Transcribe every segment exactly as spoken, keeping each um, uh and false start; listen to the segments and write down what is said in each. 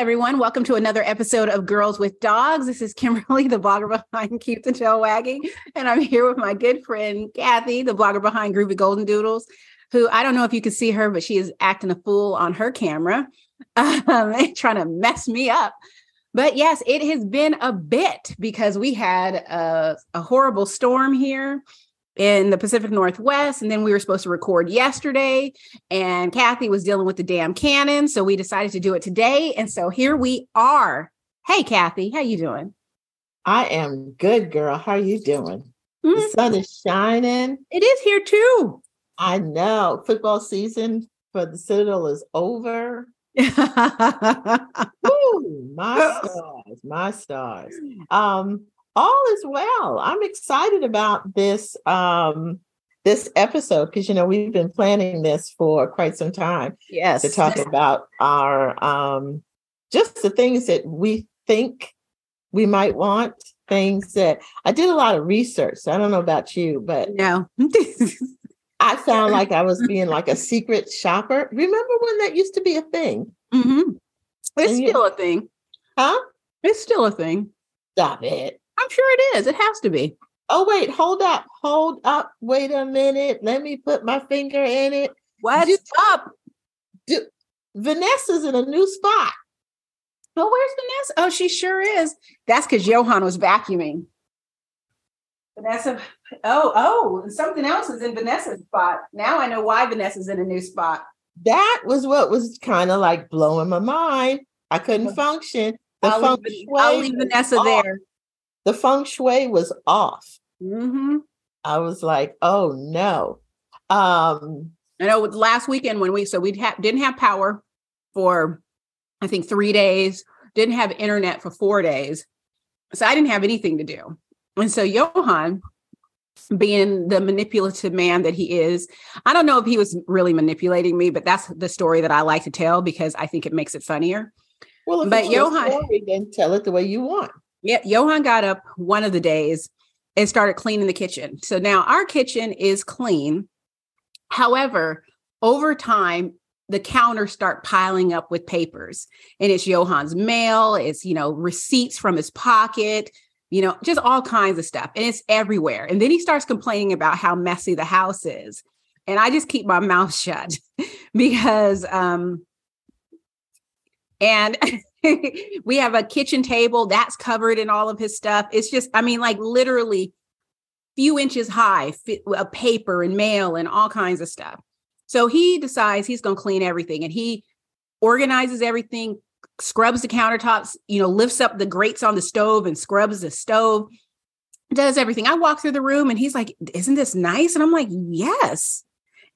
everyone. Welcome to another episode of Girls with Dogs. This is Kimberly, the blogger behind Keep the Tail Wagging, and I'm here with my good friend, Kathy, the blogger behind Groovy Golden Doodles, who I don't know if you can see her, but she is acting a fool on her camera, um, and trying to mess me up. But yes, it has been a bit because we had a, a horrible storm here in the Pacific Northwest. And then we were supposed to record yesterday and Kathy was dealing with the damn cannon. So we decided to do it today. And so here we are. Hey, Kathy, how you doing? I am good, girl. How are you doing? Mm-hmm. The sun is shining. It is here too. I know. Football season for the Citadel is over. Ooh, my stars, my stars. Um, all is well. I'm excited about this um this episode because you know we've been planning this for quite some time. Yes, to talk about our um just the things that we think we might want. Things that I did a lot of research. So I don't know about you, but no. I sound like I was being like a secret shopper. Remember when that used to be a thing? Mm-hmm. It's and still you, a thing. Huh? It's still a thing. Stop it. I'm sure it is. It has to be. Oh, wait. Hold up. Hold up. Wait a minute. Let me put my finger in it. What's up? Do, Vanessa's in a new spot. Oh, where's Vanessa? Oh, she sure is. That's because Johann was vacuuming. Vanessa, oh, oh, something else is in Vanessa's spot. Now I know why Vanessa's in a new spot. That was what was kind of like blowing my mind. I couldn't function. The I'll, feng leave, shui I'll leave Vanessa off. There. The feng shui was off. Mm-hmm. I was like, oh, no. Um, I know last weekend when we, so we ha- didn't have power for, I think, three days. Didn't have internet for four days. So I didn't have anything to do. And so Johann, being the manipulative man that he is, I don't know if he was really manipulating me, but that's the story that I like to tell because I think it makes it funnier. Well, if but it's Johann, your story, then tell it the way you want. Yeah, Johann got up one of the days and started cleaning the kitchen. So now our kitchen is clean. However, over time, the counters start piling up with papers, and it's Johann's mail. It's, you know, receipts from his pocket. You know, just all kinds of stuff. And it's everywhere. And then he starts complaining about how messy the house is. And I just keep my mouth shut because, um, and we have a kitchen table that's covered in all of his stuff. It's just, I mean, like literally few inches high, a paper and mail and all kinds of stuff. So he decides he's going to clean everything and he organizes everything, scrubs the countertops, you know, lifts up the grates on the stove and scrubs the stove, does everything. I walk through the room and he's like, isn't this nice? And I'm like, yes.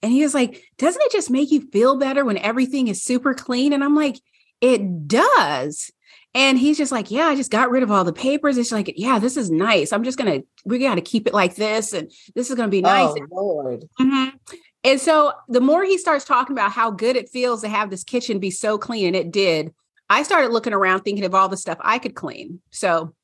And he was like, doesn't it just make you feel better when everything is super clean? And I'm like, it does. And he's just like, yeah, I just got rid of all the papers. It's like, yeah, this is nice. I'm just going to, we got to keep it like this. And this is going to be nice. Oh, Lord. Mm-hmm. And so the more he starts talking about how good it feels to have this kitchen be so clean, and it did, I started looking around thinking of all the stuff I could clean. So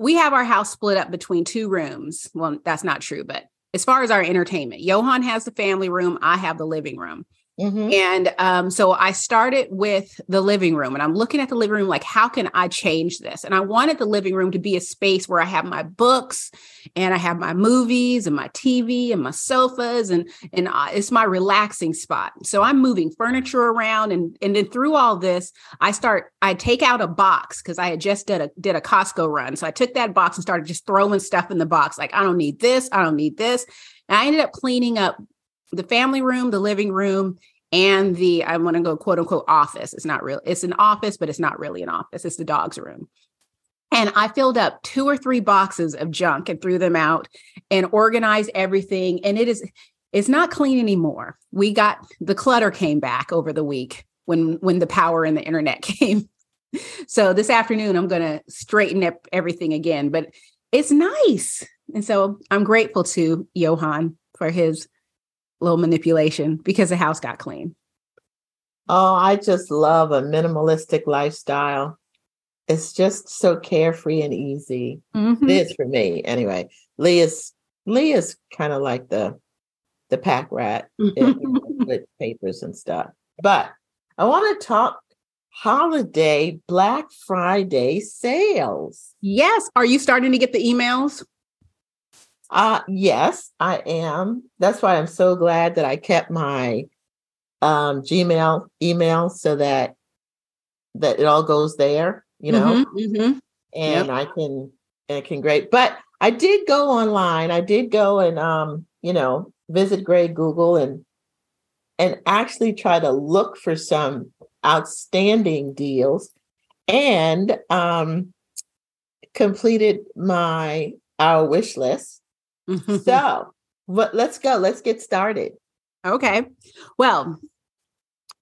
we have our house split up between two rooms. Well, that's not true, but as far as our entertainment, Johann has the family room. I have the living room. Mm-hmm. And um, so I started with the living room and I'm looking at the living room, like, how can I change this? And I wanted the living room to be a space where I have my books and I have my movies and my T V and my sofas and, and uh, it's my relaxing spot. So I'm moving furniture around. And, and then through all this, I start, I take out a box because I had just did a, did a Costco run. So I took that box and started just throwing stuff in the box. Like, I don't need this. I don't need this. And I ended up cleaning up the family room, the living room, and the, I want to go quote unquote office. It's not real. It's an office, but it's not really an office. It's the dog's room. And I filled up two or three boxes of junk and threw them out and organized everything. And it is, it's not clean anymore. We got, the clutter came back over the week when, when the power and the internet came. So this afternoon, I'm going to straighten up everything again, but it's nice. And so I'm grateful to Johann for his little manipulation because the house got clean. Oh, I just love a minimalistic lifestyle. It's just so carefree and easy. Mm-hmm. It is for me anyway. Lee is Lee is kind of like the the pack rat with papers and stuff. But I want to talk holiday Black Friday sales. Yes. Are you starting to get the emails? Uh, yes, I am. That's why I'm so glad that I kept my um, Gmail email so that that it all goes there, you know, mm-hmm, mm-hmm. and yep. I can, and it can great. But I did go online. I did go and, um, you know, visit Grey Google and, and actually try to look for some outstanding deals, and um, completed my, our wish list. So, but let's go. Let's get started. Okay. Well,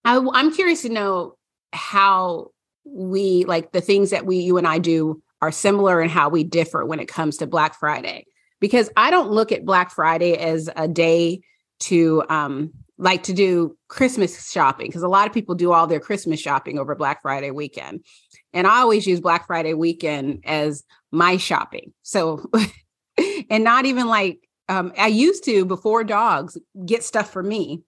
I, I'm curious to know how we, like the things that we, you and I do are similar and how we differ when it comes to Black Friday, because I don't look at Black Friday as a day to um, like to do Christmas shopping, because a lot of people do all their Christmas shopping over Black Friday weekend. And I always use Black Friday weekend as my shopping. So, and not even like um, I used to before dogs, get stuff for me.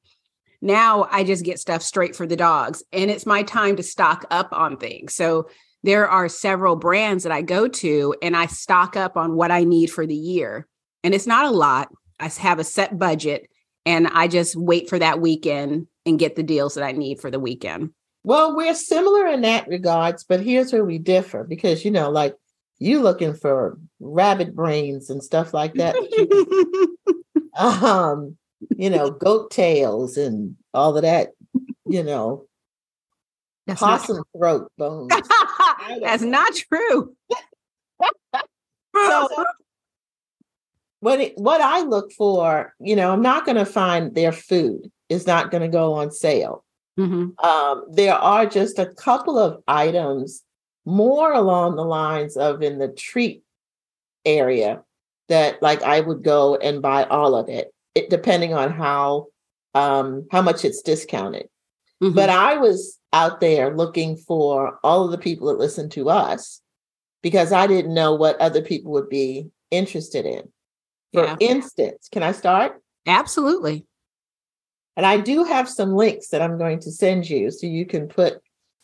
Now I just get stuff straight for the dogs, and it's my time to stock up on things. So there are several brands that I go to and I stock up on what I need for the year. And it's not a lot. I have a set budget and I just wait for that weekend and get the deals that I need for the weekend. Well, we're similar in that regards, but here's where we differ, because, you know, like you looking for rabbit brains and stuff like that. um, you know, goat tails and all of that, you know, that's possum throat bones. That's not true. so, what, it, what I look for, you know, I'm not going to find their food is not going to go on sale. Mm-hmm. Um, there are just a couple of items more along the lines of in the treat area that like I would go and buy all of it, it depending on how um, how much it's discounted. Mm-hmm. But I was out there looking for all of the people that listen to us because I didn't know what other people would be interested in. For yeah. instance, can I start? Absolutely. And I do have some links that I'm going to send you so you can put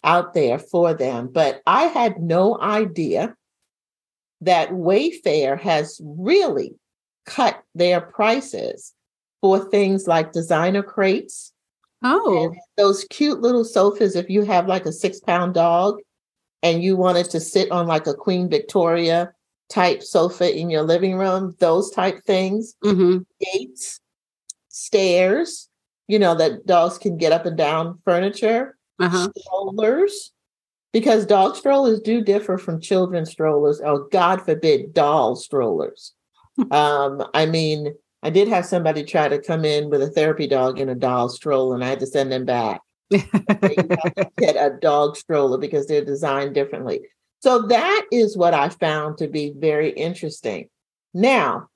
out there for them. But I had no idea that Wayfair has really cut their prices for things like designer crates. Oh, and those cute little sofas. If you have like a six pound dog and you wanted to sit on like a Queen Victoria type sofa in your living room, those type things, mm-hmm. gates, stairs. You know, that dogs can get up and down furniture, uh-huh. strollers, because dog strollers do differ from children's strollers, or God forbid, doll strollers. um, I mean, I did have somebody try to come in with a therapy dog in a doll stroller, and I had to send them back. They have to get a dog stroller because they're designed differently. So that is what I found to be very interesting. Now,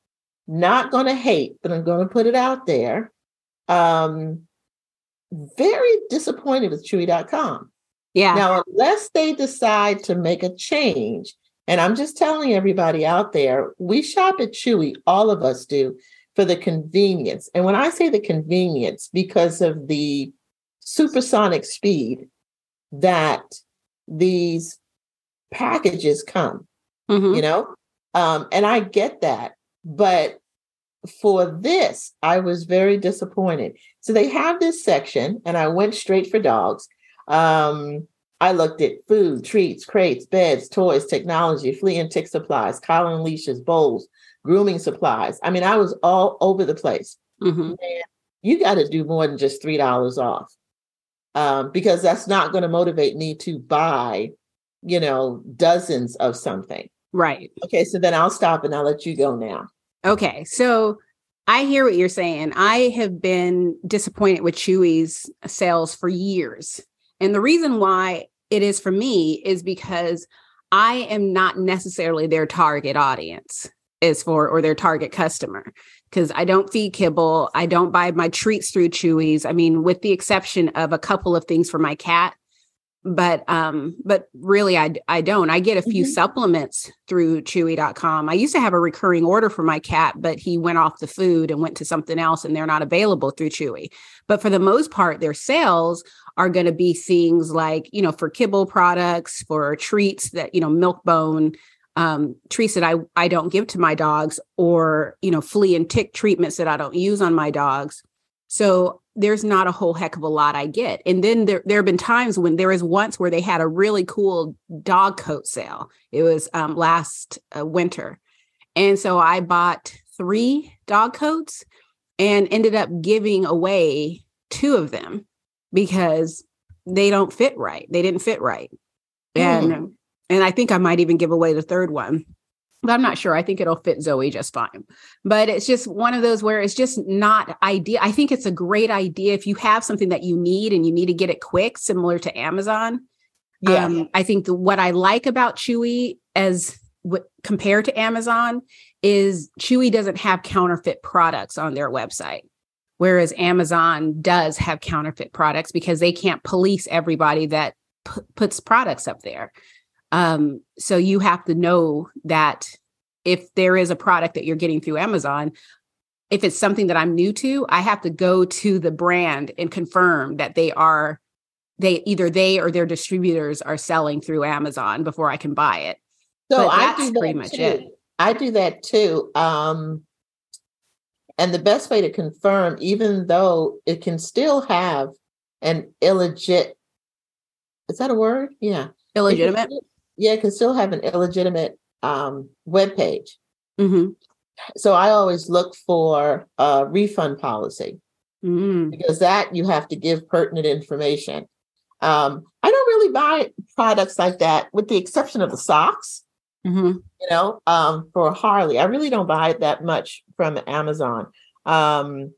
not going to hate, but I'm going to put it out there. Um, very disappointed with Chewy dot com. Yeah. Now, unless they decide to make a change, and I'm just telling everybody out there, we shop at Chewy, all of us do, for the convenience. And when I say the convenience, because of the supersonic speed that these packages come, mm-hmm. you know, um, and I get that, but for this, I was very disappointed. So they have this section, and I went straight for dogs. Um, I looked at food, treats, crates, beds, toys, technology, flea and tick supplies, collar and leashes, bowls, grooming supplies. I mean, I was all over the place. Mm-hmm. Man, you got to do more than just three dollars off, um, because that's not going to motivate me to buy, you know, dozens of something. Right. Okay, so then I'll stop and I'll let you go now. Okay, so I hear what you're saying. I have been disappointed with Chewy's sales for years. And the reason why it is for me is because I am not necessarily their target audience is for, or their target customer, because I don't feed kibble. I don't buy my treats through Chewy's. I mean, with the exception of a couple of things for my cat, But, um, but really I, I don't, I get a few mm-hmm. supplements through Chewy dot com. I used to have a recurring order for my cat, but he went off the food and went to something else, and they're not available through Chewy. But for the most part, their sales are going to be things like, you know, for kibble products, for treats that, you know, milk bone, um, treats that I, I don't give to my dogs, or, you know, flea and tick treatments that I don't use on my dogs. So there's not a whole heck of a lot I get. And then there, there have been times when there was once where they had a really cool dog coat sale. It was um, last uh, winter. And so I bought three dog coats and ended up giving away two of them because they don't fit right. They didn't fit right. Mm. And, and I think I might even give away the third one. But I'm not sure. I think it'll fit Zoe just fine. But it's just one of those where it's just not ideal. I think it's a great idea if you have something that you need and you need to get it quick, similar to Amazon. Yeah. Um, I think the, what I like about Chewy as w- compared to Amazon is Chewy doesn't have counterfeit products on their website, whereas Amazon does have counterfeit products because they can't police everybody that p- puts products up there. Um, so you have to know that if there is a product that you're getting through Amazon, if it's something that I'm new to, I have to go to the brand and confirm that they are, they either they or their distributors are selling through Amazon before I can buy it. So but that's I do that pretty much too. it. I do that too. Um, and the best way to confirm, even though it can still have an illegit, is that a word? Yeah. Illegitimate. Yeah, it can still have an illegitimate um, webpage. Mm-hmm. So I always look for a refund policy mm-hmm. because that you have to give pertinent information. Um, I don't really buy products like that, with the exception of the socks, mm-hmm. you know, um, for Harley. I really don't buy it that much from Amazon. Um,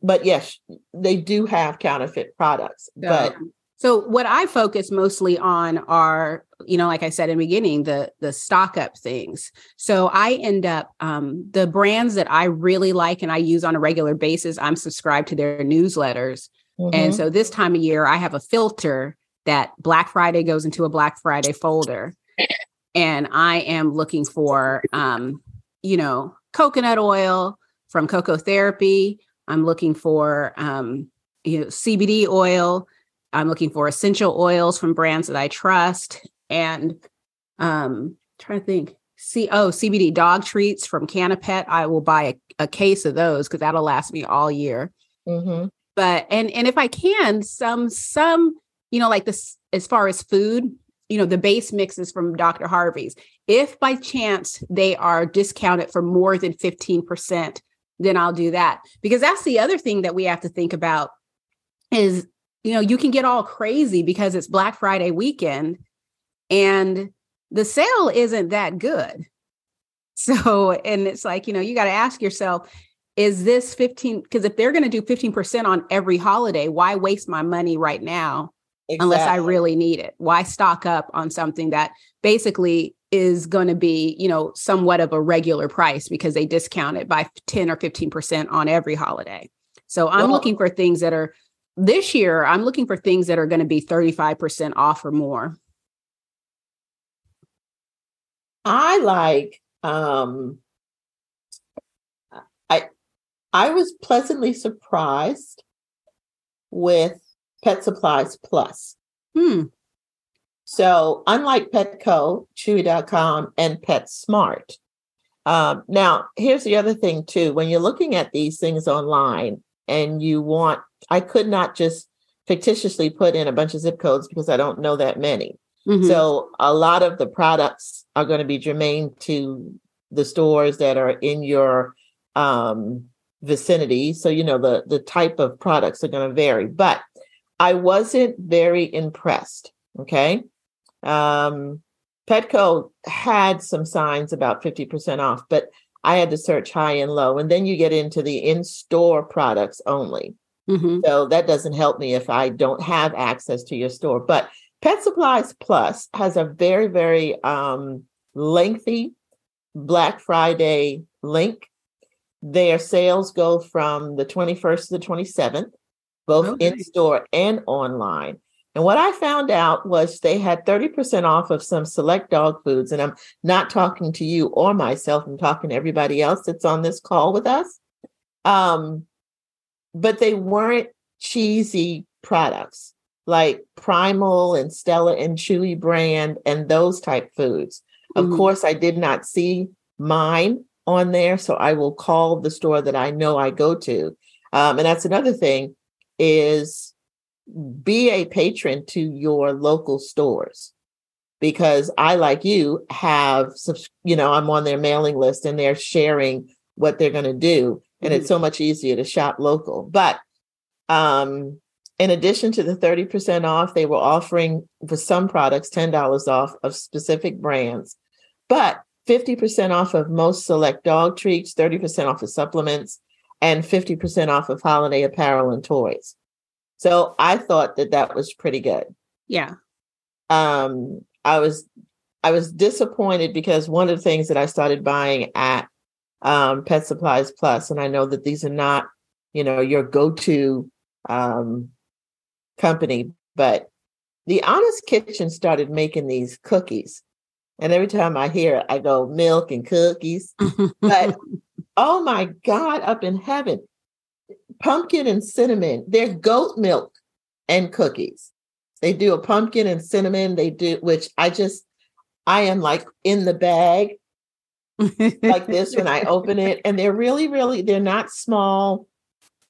but yes, they do have counterfeit products. Yeah. But so what I focus mostly on are, you know, like I said in the beginning, the the stock up things. So I end up, um, the brands that I really like and I use on a regular basis, I'm subscribed to their newsletters. Mm-hmm. And so this time of year, I have a filter that Black Friday goes into a Black Friday folder. And I am looking for, um, you know, coconut oil from Coco Therapy. I'm looking for, um, you know, C B D oil. I'm looking for essential oils from brands that I trust, and um, trying to think. C oh C B D dog treats from Canapet. I will buy a, a case of those because that'll last me all year. Mm-hmm. But and and if I can, some some you know like this as far as food, you know the base mixes from Doctor Harvey's. If by chance they are discounted for more than fifteen percent, then I'll do that, because that's the other thing that we have to think about is, you know, you can get all crazy because it's Black Friday weekend and the sale isn't that good. So, and it's like, you know, you got to ask yourself, is this fifteen? Because if they're going to do fifteen percent on every holiday, why waste my money right now exactly. unless I really need it? Why stock up on something that basically is going to be, you know, somewhat of a regular price because they discount it by ten or fifteen percent on every holiday? So I'm well, looking for things that are This year, I'm looking for things that are going to be thirty-five percent off or more. I like, um, I, I was pleasantly surprised with Pet Supplies Plus. Hmm. So unlike Petco, Chewy dot com, and PetSmart. Um, now, here's the other thing, too. When you're looking at these things online and you want, I could not just fictitiously put in a bunch of zip codes because I don't know that many. Mm-hmm. So a lot of the products are going to be germane to the stores that are in your um, vicinity. So, you know, the, the type of products are going to vary. But I wasn't very impressed. Okay. Um, Petco had some signs about fifty percent off, but I had to search high and low. And then you get into the in-store products only. Mm-hmm. So that doesn't help me if I don't have access to your store. But Pet Supplies Plus has a very, very um, lengthy Black Friday link. Their sales go from the twenty-first to the twenty-seventh, both okay. in-store and online. And what I found out was they had thirty percent off of some select dog foods. And I'm not talking to you or myself. I'm talking to everybody else that's on this call with us. Um, but they weren't cheesy products like Primal and Stella and Chewy brand and those type foods. Of mm. course, I did not see mine on there. So I will call the store that I know I go to. Um, and that's another thing is be a patron to your local stores, because I, like you, have, you know, I'm on their mailing list and they're sharing what they're going to do. And mm. it's so much easier to shop local. But um, in addition to the thirty percent off, they were offering for some products ten dollars off of specific brands, but fifty percent off of most select dog treats, thirty percent off of supplements, and fifty percent off of holiday apparel and toys. So I thought that that was pretty good. Yeah. Um, I was I was disappointed because one of the things that I started buying at um, Pet Supplies Plus, and I know that these are not, you know, your go-to um, company, but the Honest Kitchen started making these cookies. And every time I hear it, I go, milk and cookies. But oh my God, up in heaven, pumpkin and cinnamon, they're goat milk and cookies. They do a pumpkin and cinnamon. They do, which I just, I am like in the bag like this when I open it. And they're really, really, they're not small.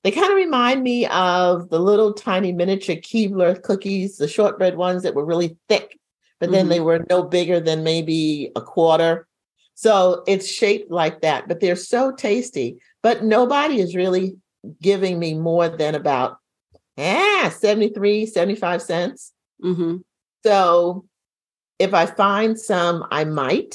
They kind of remind me of the little tiny miniature Keebler cookies, the shortbread ones that were really thick. But then mm-hmm. they were no bigger than maybe a quarter. So it's shaped like that, but they're so tasty. But nobody is really giving me more than about ah, seventy-three, seventy-five cents. Mm-hmm. So if I find some, I might,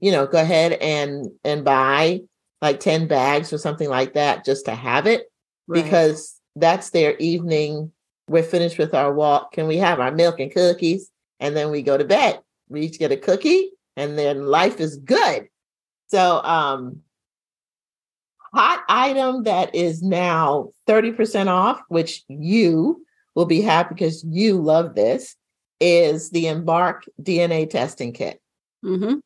you know, go ahead and, and buy like ten bags or something like that just to have it, right? Because that's their evening. We're finished with our walk. Can we have our milk and cookies? And then we go to bed, we each get a cookie, and then life is good. So um, hot item that is now thirty percent off, which you will be happy because you love this, is the Embark D N A testing kit. Mm-hmm.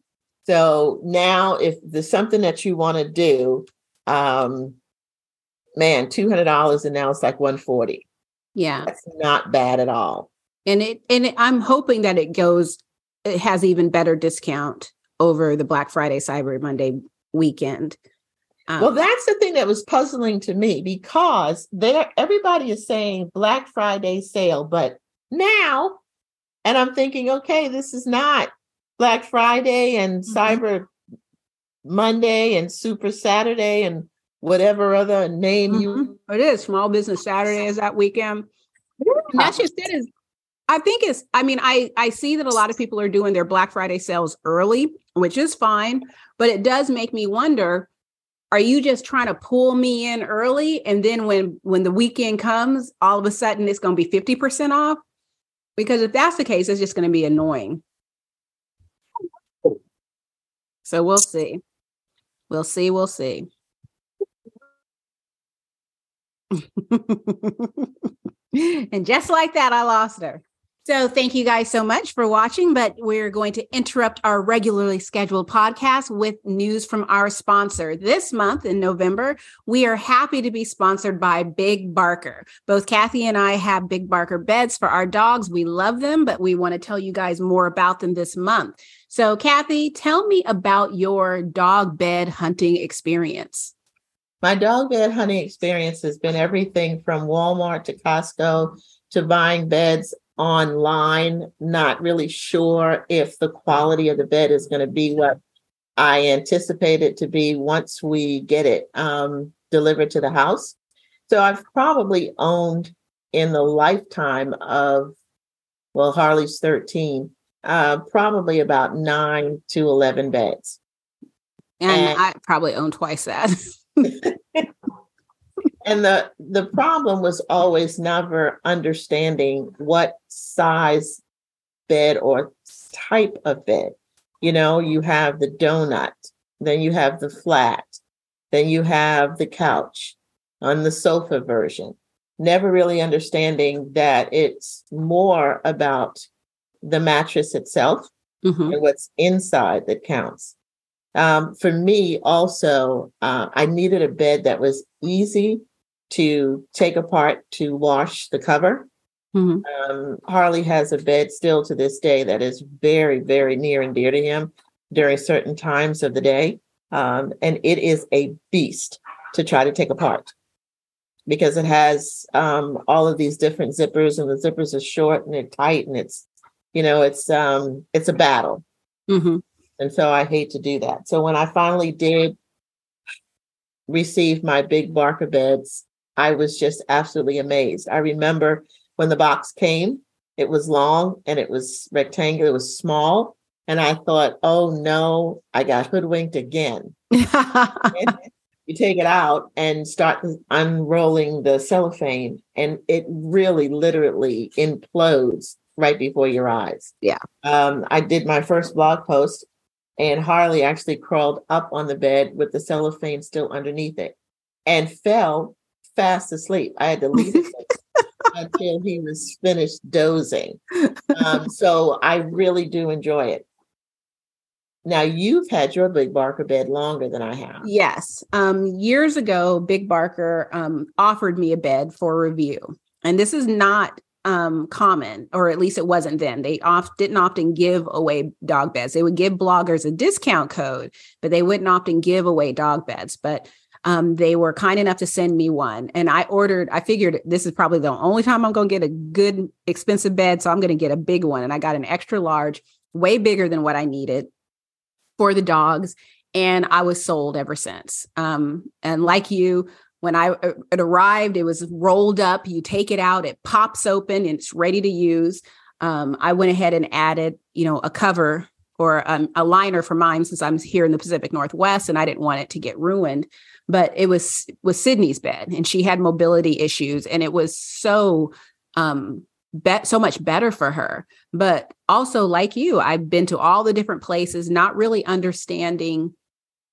So now if there's something that you want to do, um, man, two hundred dollars and now it's like one hundred forty dollars. Yeah. That's not bad at all. And it, and it, I'm hoping that it goes, it has even better discount over the Black Friday, Cyber Monday weekend. Um, well, that's the thing that was puzzling to me because there, everybody is saying Black Friday sale, but now, and I'm thinking, okay, this is not Black Friday and mm-hmm. Cyber Monday and Super Saturday and whatever other name mm-hmm. you. It is Small Business Saturday is that weekend. Yeah. And that's just it is. I think it's, I mean, I, I see that a lot of people are doing their Black Friday sales early, which is fine, but it does make me wonder, are you just trying to pull me in early? And then when, when the weekend comes, all of a sudden it's going to be fifty percent off? Because if that's the case, it's just going to be annoying. So we'll see. We'll see. We'll see. And just like that, I lost her. So thank you guys so much for watching, but we're going to interrupt our regularly scheduled podcast with news from our sponsor. This month in November, we are happy to be sponsored by Big Barker. Both Kathy and I have Big Barker beds for our dogs. We love them, but we want to tell you guys more about them this month. So Kathy, tell me about your dog bed hunting experience. My dog bed hunting experience has been everything from Walmart to Costco to buying beds online, not really sure if the quality of the bed is going to be what I anticipate it to be once we get it um, delivered to the house. So I've probably owned in the lifetime of, well, Harley's thirteen, uh, probably about nine to eleven beds. And, and I probably own twice that. And the the problem was always never understanding what size bed or type of bed. You know, you have the donut, then you have the flat, then you have the couch on the sofa version. never really understanding that it's more about the mattress itself mm-hmm. and what's inside that counts. Um, for me also, uh, I needed a bed that was easy to take apart, to wash the cover. Mm-hmm. Um, Harley has a bed still to this day that is very, very near and dear to him during certain times of the day. Um, and it is a beast to try to take apart because it has um, all of these different zippers, and the zippers are short and they're tight, and it's, you know, it's um, it's a battle. Mm-hmm. And so I hate to do that. So when I finally did receive my Big Barker beds, I was just absolutely amazed. I remember when the box came, it was long and it was rectangular, it was small. And I thought, oh no, I got hoodwinked again. You take it out and start unrolling the cellophane, and it really literally implodes right before your eyes. Yeah. Um, I did my first blog post, and Harley actually crawled up on the bed with the cellophane still underneath it and fell fast asleep. I had to leave it until he was finished dozing. Um, so I really do enjoy it. Now, you've had your Big Barker bed longer than I have. Yes. Um, years ago, Big Barker um, offered me a bed for review. And this is not um, common, or at least it wasn't then. They oft- didn't often give away dog beds. They would give bloggers a discount code, but they wouldn't often give away dog beds. But Um, they were kind enough to send me one, and I ordered, I figured this is probably the only time I'm going to get a good expensive bed. So I'm going to get a big one. And I got an extra large, way bigger than what I needed for the dogs. And I was sold ever since. Um, and like you, when I, it arrived, it was rolled up. You take it out, it pops open, and it's ready to use. Um, I went ahead and added, you know, a cover or um, a liner for mine, since I'm here in the Pacific Northwest and I didn't want it to get ruined. But it was was Sydney's bed, and she had mobility issues, and it was so um be- so much better for her. But also, like you, I've been to all the different places, not really understanding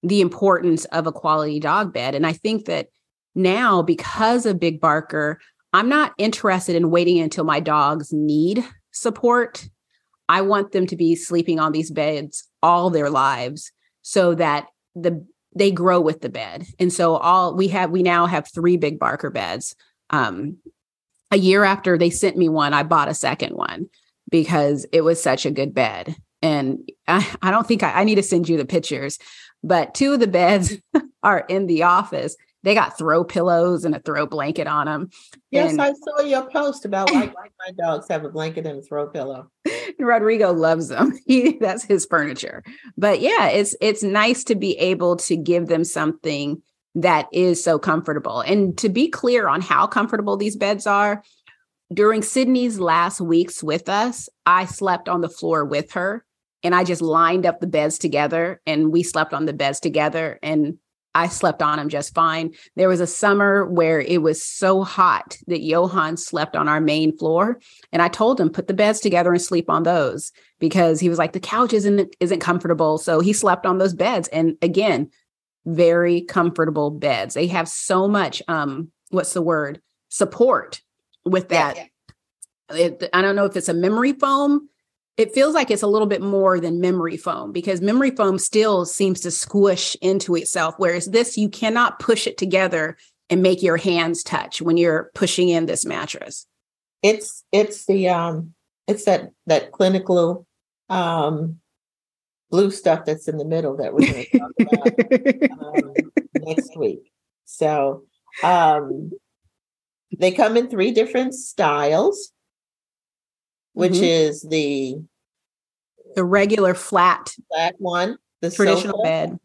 the importance of a quality dog bed. And I think that now, because of Big Barker, I'm not interested in waiting until my dogs need support. I want them to be sleeping on these beds all their lives, so that the they grow with the bed. And so all we have, we now have three Big Barker beds. Um, a year after they sent me one, I bought a second one because it was such a good bed. And I, I don't think I, I need to send you the pictures, but two of the beds are in the office. They got throw pillows and a throw blanket on them. Yes, and I saw your post about like my dogs have a blanket and a throw pillow. Rodrigo loves them. He, that's his furniture. But yeah, it's it's nice to be able to give them something that is so comfortable. And to be clear on how comfortable these beds are, during Sydney's last weeks with us, I slept on the floor with her, and I just lined up the beds together, and we slept on the beds together, and I slept on him just fine. There was a summer where it was so hot that Johann slept on our main floor. And I told him, put the beds together and sleep on those, because he was like, the couch isn't, isn't comfortable. So he slept on those beds. And again, very comfortable beds. They have so much, um, what's the word? Support with that. Yeah, yeah. It, I don't know if it's a memory foam. It feels like it's a little bit more than memory foam, because memory foam still seems to squish into itself. Whereas this, you cannot push it together and make your hands touch when you're pushing in this mattress. It's, it's the, um, it's that, that clinical, um, blue stuff that's in the middle that we're going to talk about um, next week. So, um, they come in three different styles, which mm-hmm. is the the regular flat flat one, the traditional sofa bed,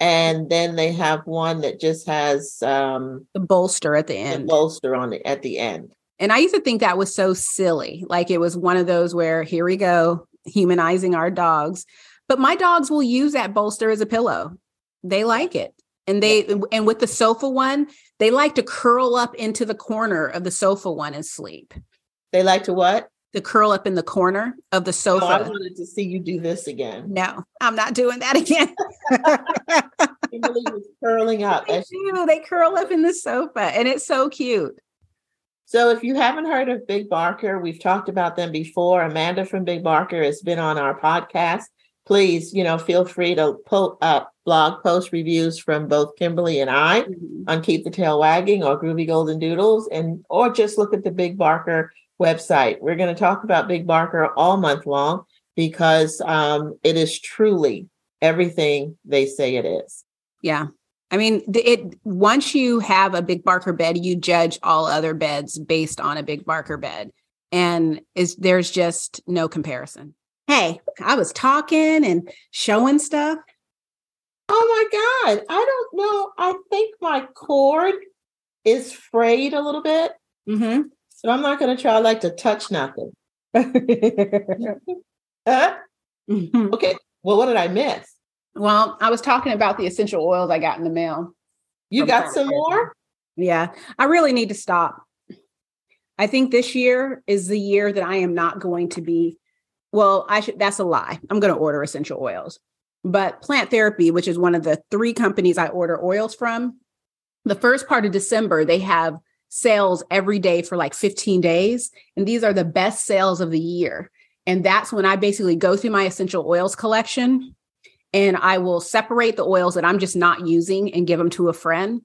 and then they have one that just has um, the bolster at the end, the bolster on the at the end. And I used to think that was so silly, like it was one of those where here we go humanizing our dogs. But my dogs will use that bolster as a pillow; they like it, and they yeah. and with the sofa one, they like to curl up into the corner of the sofa one and sleep. They like to what? To curl up in the corner of the sofa. Oh, I wanted to see you do this again. No, I'm not doing that again. Kimberly was curling up. They do. They curl up in the sofa, and it's so cute. So if you haven't heard of Big Barker, we've talked about them before. Amanda from Big Barker has been on our podcast. Please, you know, feel free to pull up blog post reviews from both Kimberly and I mm-hmm. on Keep the Tail Wagging or Groovy Golden Doodles, and or just look at the Big Barker website. We're going to talk about Big Barker all month long because um, it is truly everything they say it is. Yeah. I mean, it once you have a Big Barker bed, you judge all other beds based on a Big Barker bed. And is there's just no comparison. Hey, I was talking and showing stuff. Oh, my God. I don't know. I think my cord is frayed a little bit. Mm-hmm. So I'm not going to try like to touch nothing. uh, mm-hmm. Okay. Well, what did I miss? Well, I was talking about the essential oils I got in the mail. You got some more? Yeah. I really need to stop. I think this year is the year that I am not going to be, well, I should, that's a lie. I'm going to order essential oils, but Plant Therapy, which is one of the three companies I order oils from, the first part of December, they have sales every day for like fifteen days. And these are the best sales of the year. And that's when I basically go through my essential oils collection. And I will separate the oils that I'm just not using and give them to a friend.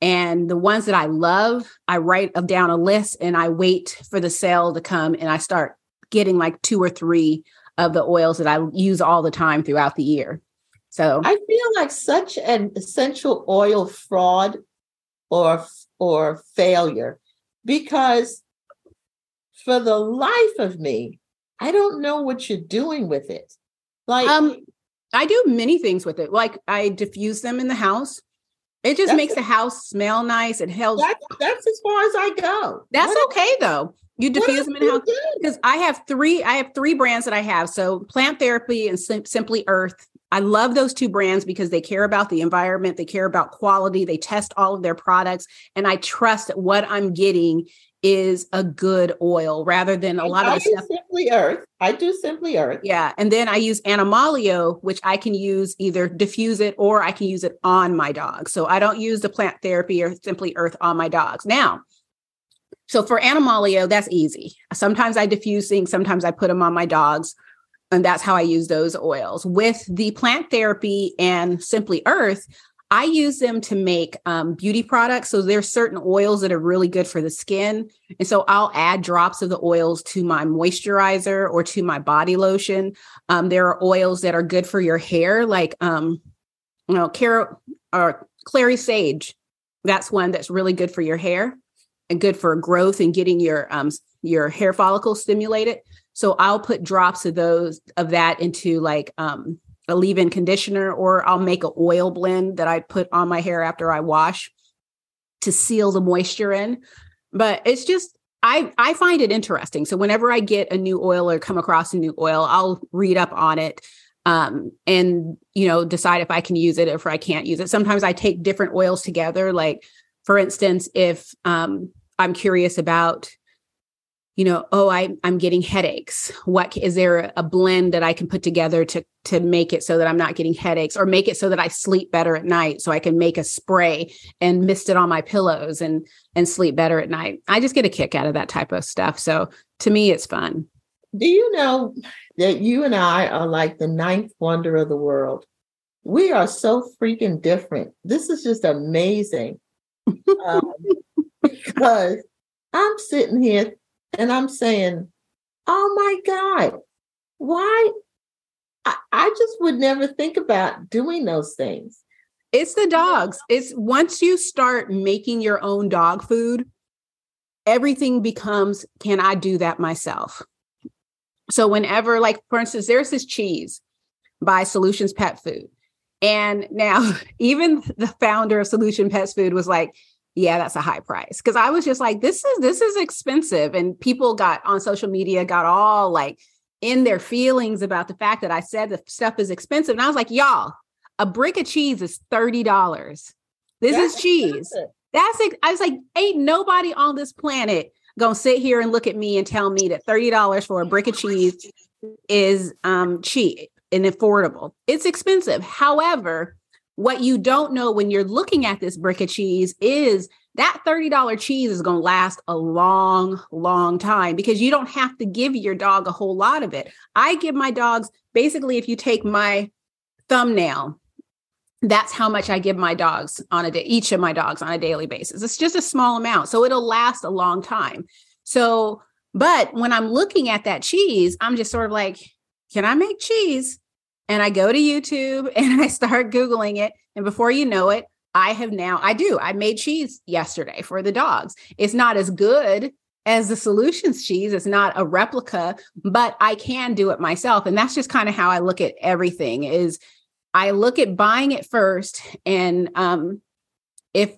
And the ones that I love, I write down a list and I wait for the sale to come. And I start getting like two or three of the oils that I use all the time throughout the year. So I feel like such an essential oil fraud or, or failure, because for the life of me, I don't know what you're doing with it. Like, um, I do many things with it. Like I diffuse them in the house. It just that's makes a, the house smell nice. It helps. That's, that's as far as I go. That's what okay if, though. You diffuse them in the house because I have three. I have three brands that I have. So Plant Therapy and Sim- Simply Earth. I love those two brands because they care about the environment. They care about quality. They test all of their products, and I trust that what I'm getting is a good oil rather than a lot I of the stuff. Simply Earth. I do Simply Earth. Yeah. And then I use Animalio, which I can use either diffuse it or I can use it on my dog. So I don't use the Plant Therapy or Simply Earth on my dogs. Now, so for Animalio, that's easy. Sometimes I diffuse things. Sometimes I put them on my dogs. And that's how I use those oils. With the Plant Therapy and Simply Earth, I use them to make um, beauty products. So there's certain oils that are really good for the skin. And so I'll add drops of the oils to my moisturizer or to my body lotion. Um, there are oils that are good for your hair, like, um, you know, car- or clary sage. That's one that's really good for your hair and good for growth and getting your, um, your hair follicles stimulated. So I'll put drops of those, of that into like, um, a leave-in conditioner, or I'll make an oil blend that I put on my hair after I wash to seal the moisture in. But it's just, I, I find it interesting. So whenever I get a new oil or come across a new oil, I'll read up on it um, and, you know, decide if I can use it or if I can't use it. Sometimes I take different oils together. Like for instance, if um, I'm curious about, you know, oh, I, I'm getting headaches. What is there a blend that I can put together to, to make it so that I'm not getting headaches, or make it so that I sleep better at night? So I can make a spray and mist it on my pillows and, and sleep better at night. I just get a kick out of that type of stuff. So to me, it's fun. Do you know that you and I are like the ninth wonder of the world? We are so freaking different. This is just amazing. um, because I'm sitting here and I'm saying, oh my God, why? I, I just would never think about doing those things. It's the dogs. It's once you start making your own dog food, everything becomes, can I do that myself? So whenever, like, for instance, there's this cheese by Solutions Pet Food. And now even the founder of Solution Pet Food was like, yeah, that's a high price. Cause I was just like, this is, this is expensive. And people got on social media, got all like in their feelings about the fact that I said the stuff is expensive. And I was like, y'all, a brick of cheese is thirty dollars. This that's is cheese. Expensive. That's it. I was like, ain't nobody on this planet going to sit here and look at me and tell me that thirty dollars for a brick of cheese is um, cheap and affordable. It's expensive. However, what you don't know when you're looking at this brick of cheese is that thirty dollars cheese is going to last a long, long time because you don't have to give your dog a whole lot of it. I give my dogs, basically, if you take my thumbnail, that's how much I give my dogs on a day, each of my dogs on a daily basis. It's just a small amount. So it'll last a long time. So, but when I'm looking at that cheese, I'm just sort of like, can I make cheese? And I go to YouTube and I start Googling it. And before you know it, I have now, I do, I made cheese yesterday for the dogs. It's not as good as the Solutions cheese. It's not a replica, but I can do it myself. And that's just kind of how I look at everything is, I look at buying it first. And um, if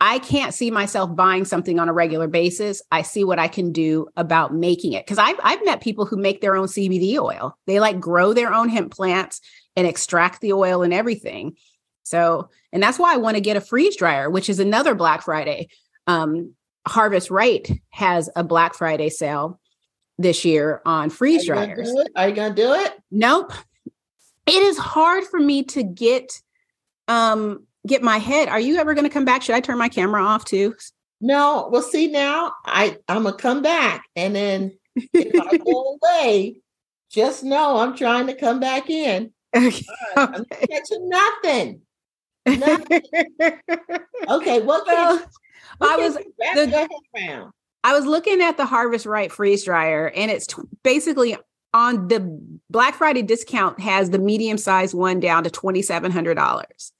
I can't see myself buying something on a regular basis, I see what I can do about making it. Because I've, I've met people who make their own C B D oil. They like grow their own hemp plants and extract the oil and everything. So, and that's why I want to get a freeze dryer, which is another Black Friday. Um, Harvest Right has a Black Friday sale this year on freeze dryers. Are you going to do it? Nope. It is hard for me to get um, get my head. Are you ever going to come back? Should I turn my camera off too? No. Well, see now, I, I'm going to come back. And then if I go away, just know I'm trying to come back in. Okay. Right, I'm not catching nothing. nothing. Okay. What well, I was the, around. I was looking at the Harvest Right freeze dryer, and it's t- basically on the Black Friday discount has the medium sized one down to twenty-seven hundred dollars.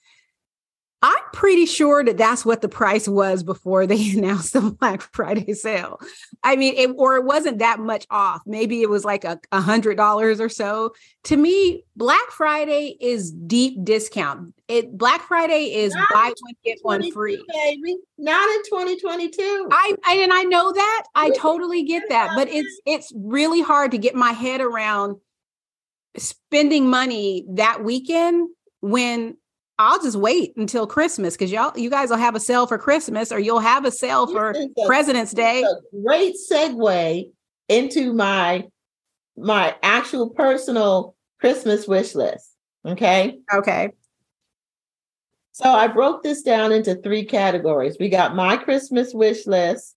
I'm pretty sure that that's what the price was before they announced the Black Friday sale. I mean, it, or it wasn't that much off. Maybe it was like a one hundred dollars or so. To me, Black Friday is deep discount. It Black Friday is not buy one, get one free. Baby. Not in twenty twenty-two. I, I and I know that. I totally get that. But it's it's really hard to get my head around spending money that weekend when I'll just wait until Christmas because y'all, you guys will have a sale for Christmas or you'll have a sale for a, President's Day. A great segue into my, my actual personal Christmas wish list. Okay. Okay. So I broke this down into three categories. We got my Christmas wish list,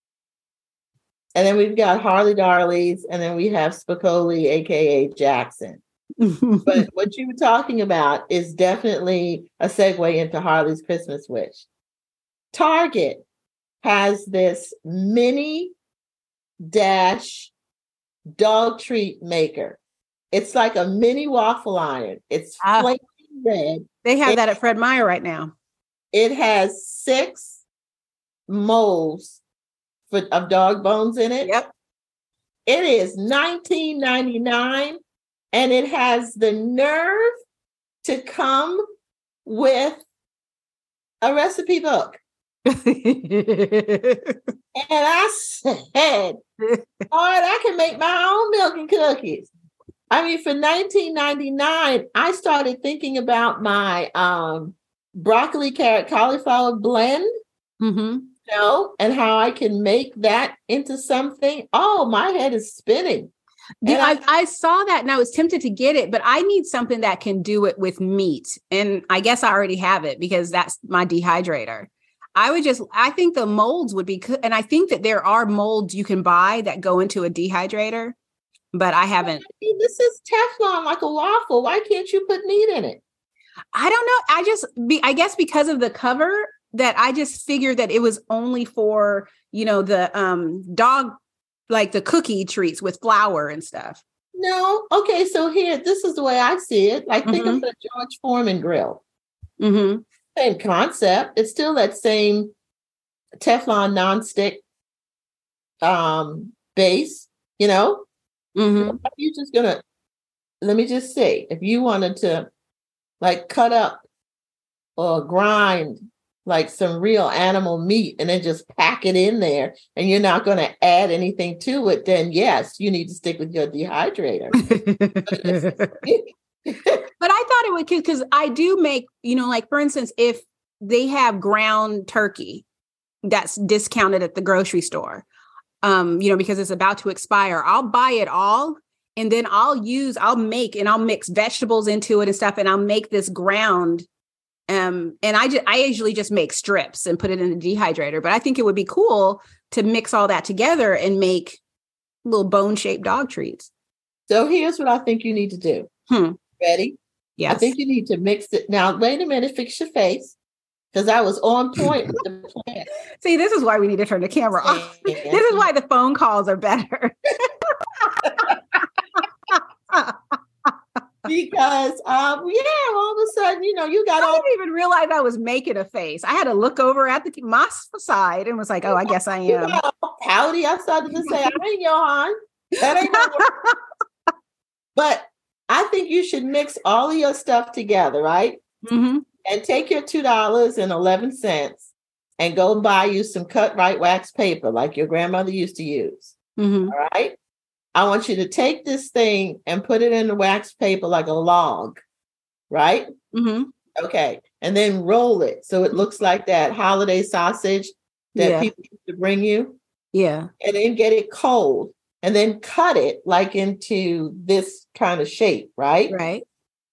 and then we've got Harley Darley's, and then we have Spicoli, A K A Jackson. But what you were talking about is definitely a segue into Harley's Christmas wish. Target has this mini dash dog treat maker. It's like a mini waffle iron. It's ah, flaky red. They have it, that at Fred Meyer right now. It has six molds for, of dog bones in it. Yep. It is nineteen ninety-nine. And it has the nerve to come with a recipe book. And I said, all right, I can make my own milk and cookies. I mean, for nineteen ninety-nine, I started thinking about my um, broccoli, carrot, cauliflower blend. Mm-hmm. You know, and how I can make that into something. Oh, my head is spinning. Dude, I, I saw that and I was tempted to get it, but I need something that can do it with meat. And I guess I already have it because that's my dehydrator. I would just, I think the molds would be good. And I think that there are molds you can buy that go into a dehydrator, but I haven't. I mean, this is Teflon like a waffle. Why can't you put meat in it? I don't know. I just, be, I guess because of the cover that I just figured that it was only for, you know, the um, dog like the cookie treats with flour and stuff. No. Okay. So here, this is the way I see it. Like think mm-hmm. of the George Foreman grill. Mm-hmm. Same concept. It's still that same Teflon nonstick um, base, you know? Mm-hmm. So you're just going to, let me just say, if you wanted to like cut up or grind like some real animal meat and then just pack it in there and you're not going to add anything to it, then yes, you need to stick with your dehydrator. But I thought it would, because I do make, you know, like for instance, if they have ground turkey that's discounted at the grocery store, um, you know, because it's about to expire, I'll buy it all. And then I'll use, I'll make, and I'll mix vegetables into it and stuff. And I'll make this ground Um, and I, ju- I usually just make strips and put it in a dehydrator, but I think it would be cool to mix all that together and make little bone shaped dog treats. So here's what I think you need to do. Hmm. Ready? Yes. I think you need to mix it. Now, wait a minute, fix your face. Because I was on point with the plan. See, this is why we need to turn the camera off. This is why the phone calls are better. Because, um, yeah, all of a sudden, you know, you got I all... didn't even realize I was making a face. I had to look over at the my side and was like, oh, I guess I am. You got all pouty. I started to say, I ain't Johann. That ain't no But I think you should mix all of your stuff together, right? Mm-hmm. And take your two dollars and eleven cents and go buy you some cut right wax paper like your grandmother used to use. Mm-hmm. All right. I want you to take this thing and put it in the wax paper like a log. Right. Mm-hmm. Okay. And then roll it. So it looks like that holiday sausage that yeah. people used to bring you. Yeah. And then get it cold and then cut it like into this kind of shape. Right. Right.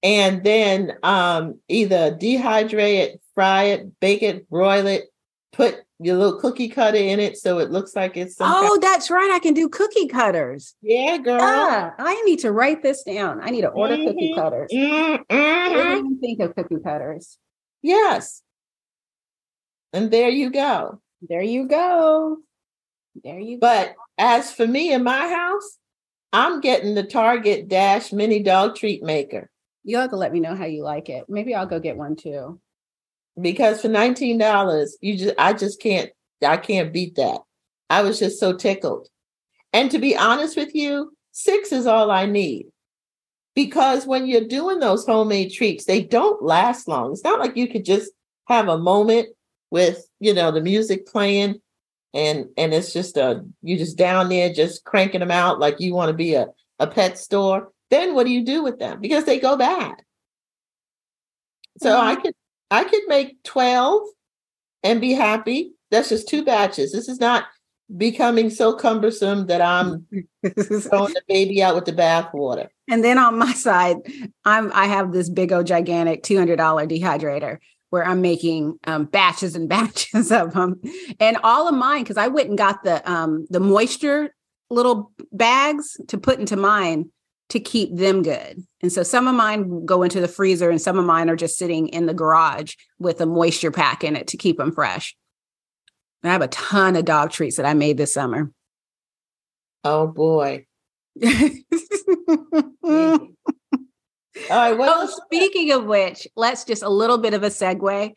And then um, either dehydrate it, fry it, bake it, broil it, put your little cookie cutter in it so it looks like it's... some oh, kind- that's right. I can do cookie cutters. Yeah, girl. Ah, I need to write this down. I need to order mm-hmm. cookie cutters. Mm-hmm. I didn't even think of cookie cutters. Yes. And there you go. There you go. There you but go. But as for me in my house, I'm getting the Target Dash Mini Dog Treat Maker. You'll have to let me know how you like it. Maybe I'll go get one too. Because for nineteen dollars, you just I just can't I can't beat that. I was just so tickled. And to be honest with you, six is all I need. Because when you're doing those homemade treats, they don't last long. It's not like you could just have a moment with, you know, the music playing and and it's just a you just down there just cranking them out like you want to be a, a pet store. Then what do you do with them? Because they go bad. So mm-hmm. I could I could make twelve and be happy. That's just two batches. This is not becoming so cumbersome that I'm throwing the baby out with the bathwater. And then on my side, I'm I have this big old gigantic two hundred dollars dehydrator where I'm making um, batches and batches of them. And all of mine, because I went and got the um, the moisture little bags to put into mine to keep them good. And so some of mine go into the freezer and some of mine are just sitting in the garage with a moisture pack in it to keep them fresh. And I have a ton of dog treats that I made this summer. Oh boy. All right. Well, oh, speaking of which, let's just a little bit of a segue.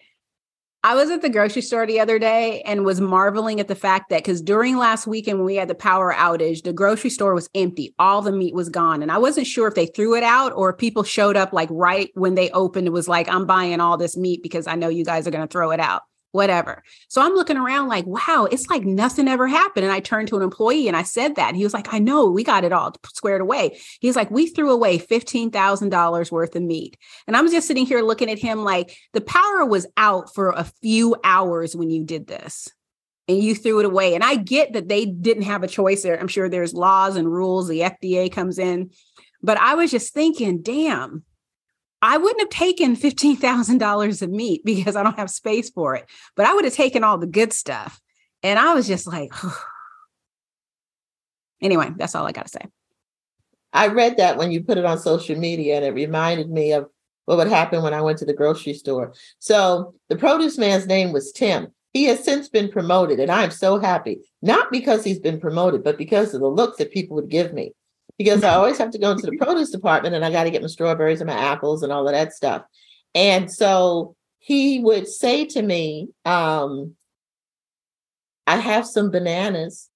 I was at the grocery store the other day and was marveling at the fact that because during last weekend when we had the power outage, the grocery store was empty. All the meat was gone. And I wasn't sure if they threw it out or if people showed up like right when they opened. It was like, I'm buying all this meat because I know you guys are going to throw it out, whatever. So I'm looking around like, wow, it's like nothing ever happened. And I turned to an employee and I said that. And he was like, I know, we got it all squared away. He's like, we threw away fifteen thousand dollars worth of meat. And I'm just sitting here looking at him like the power was out for a few hours when you did this and you threw it away. And I get that they didn't have a choice there. I'm sure there's laws and rules. The F D A comes in, but I was just thinking, damn, I wouldn't have taken fifteen thousand dollars of meat because I don't have space for it, but I would have taken all the good stuff. And I was just like, oh. Anyway, that's all I got to say. I read that when you put it on social media and it reminded me of what would happen when I went to the grocery store. So the produce man's name was Tim. He has since been promoted and I'm so happy, not because he's been promoted, but because of the look that people would give me. Because I always have to go into the produce department and I got to get my strawberries and my apples and all of that stuff. And so he would say to me, um, I have some bananas.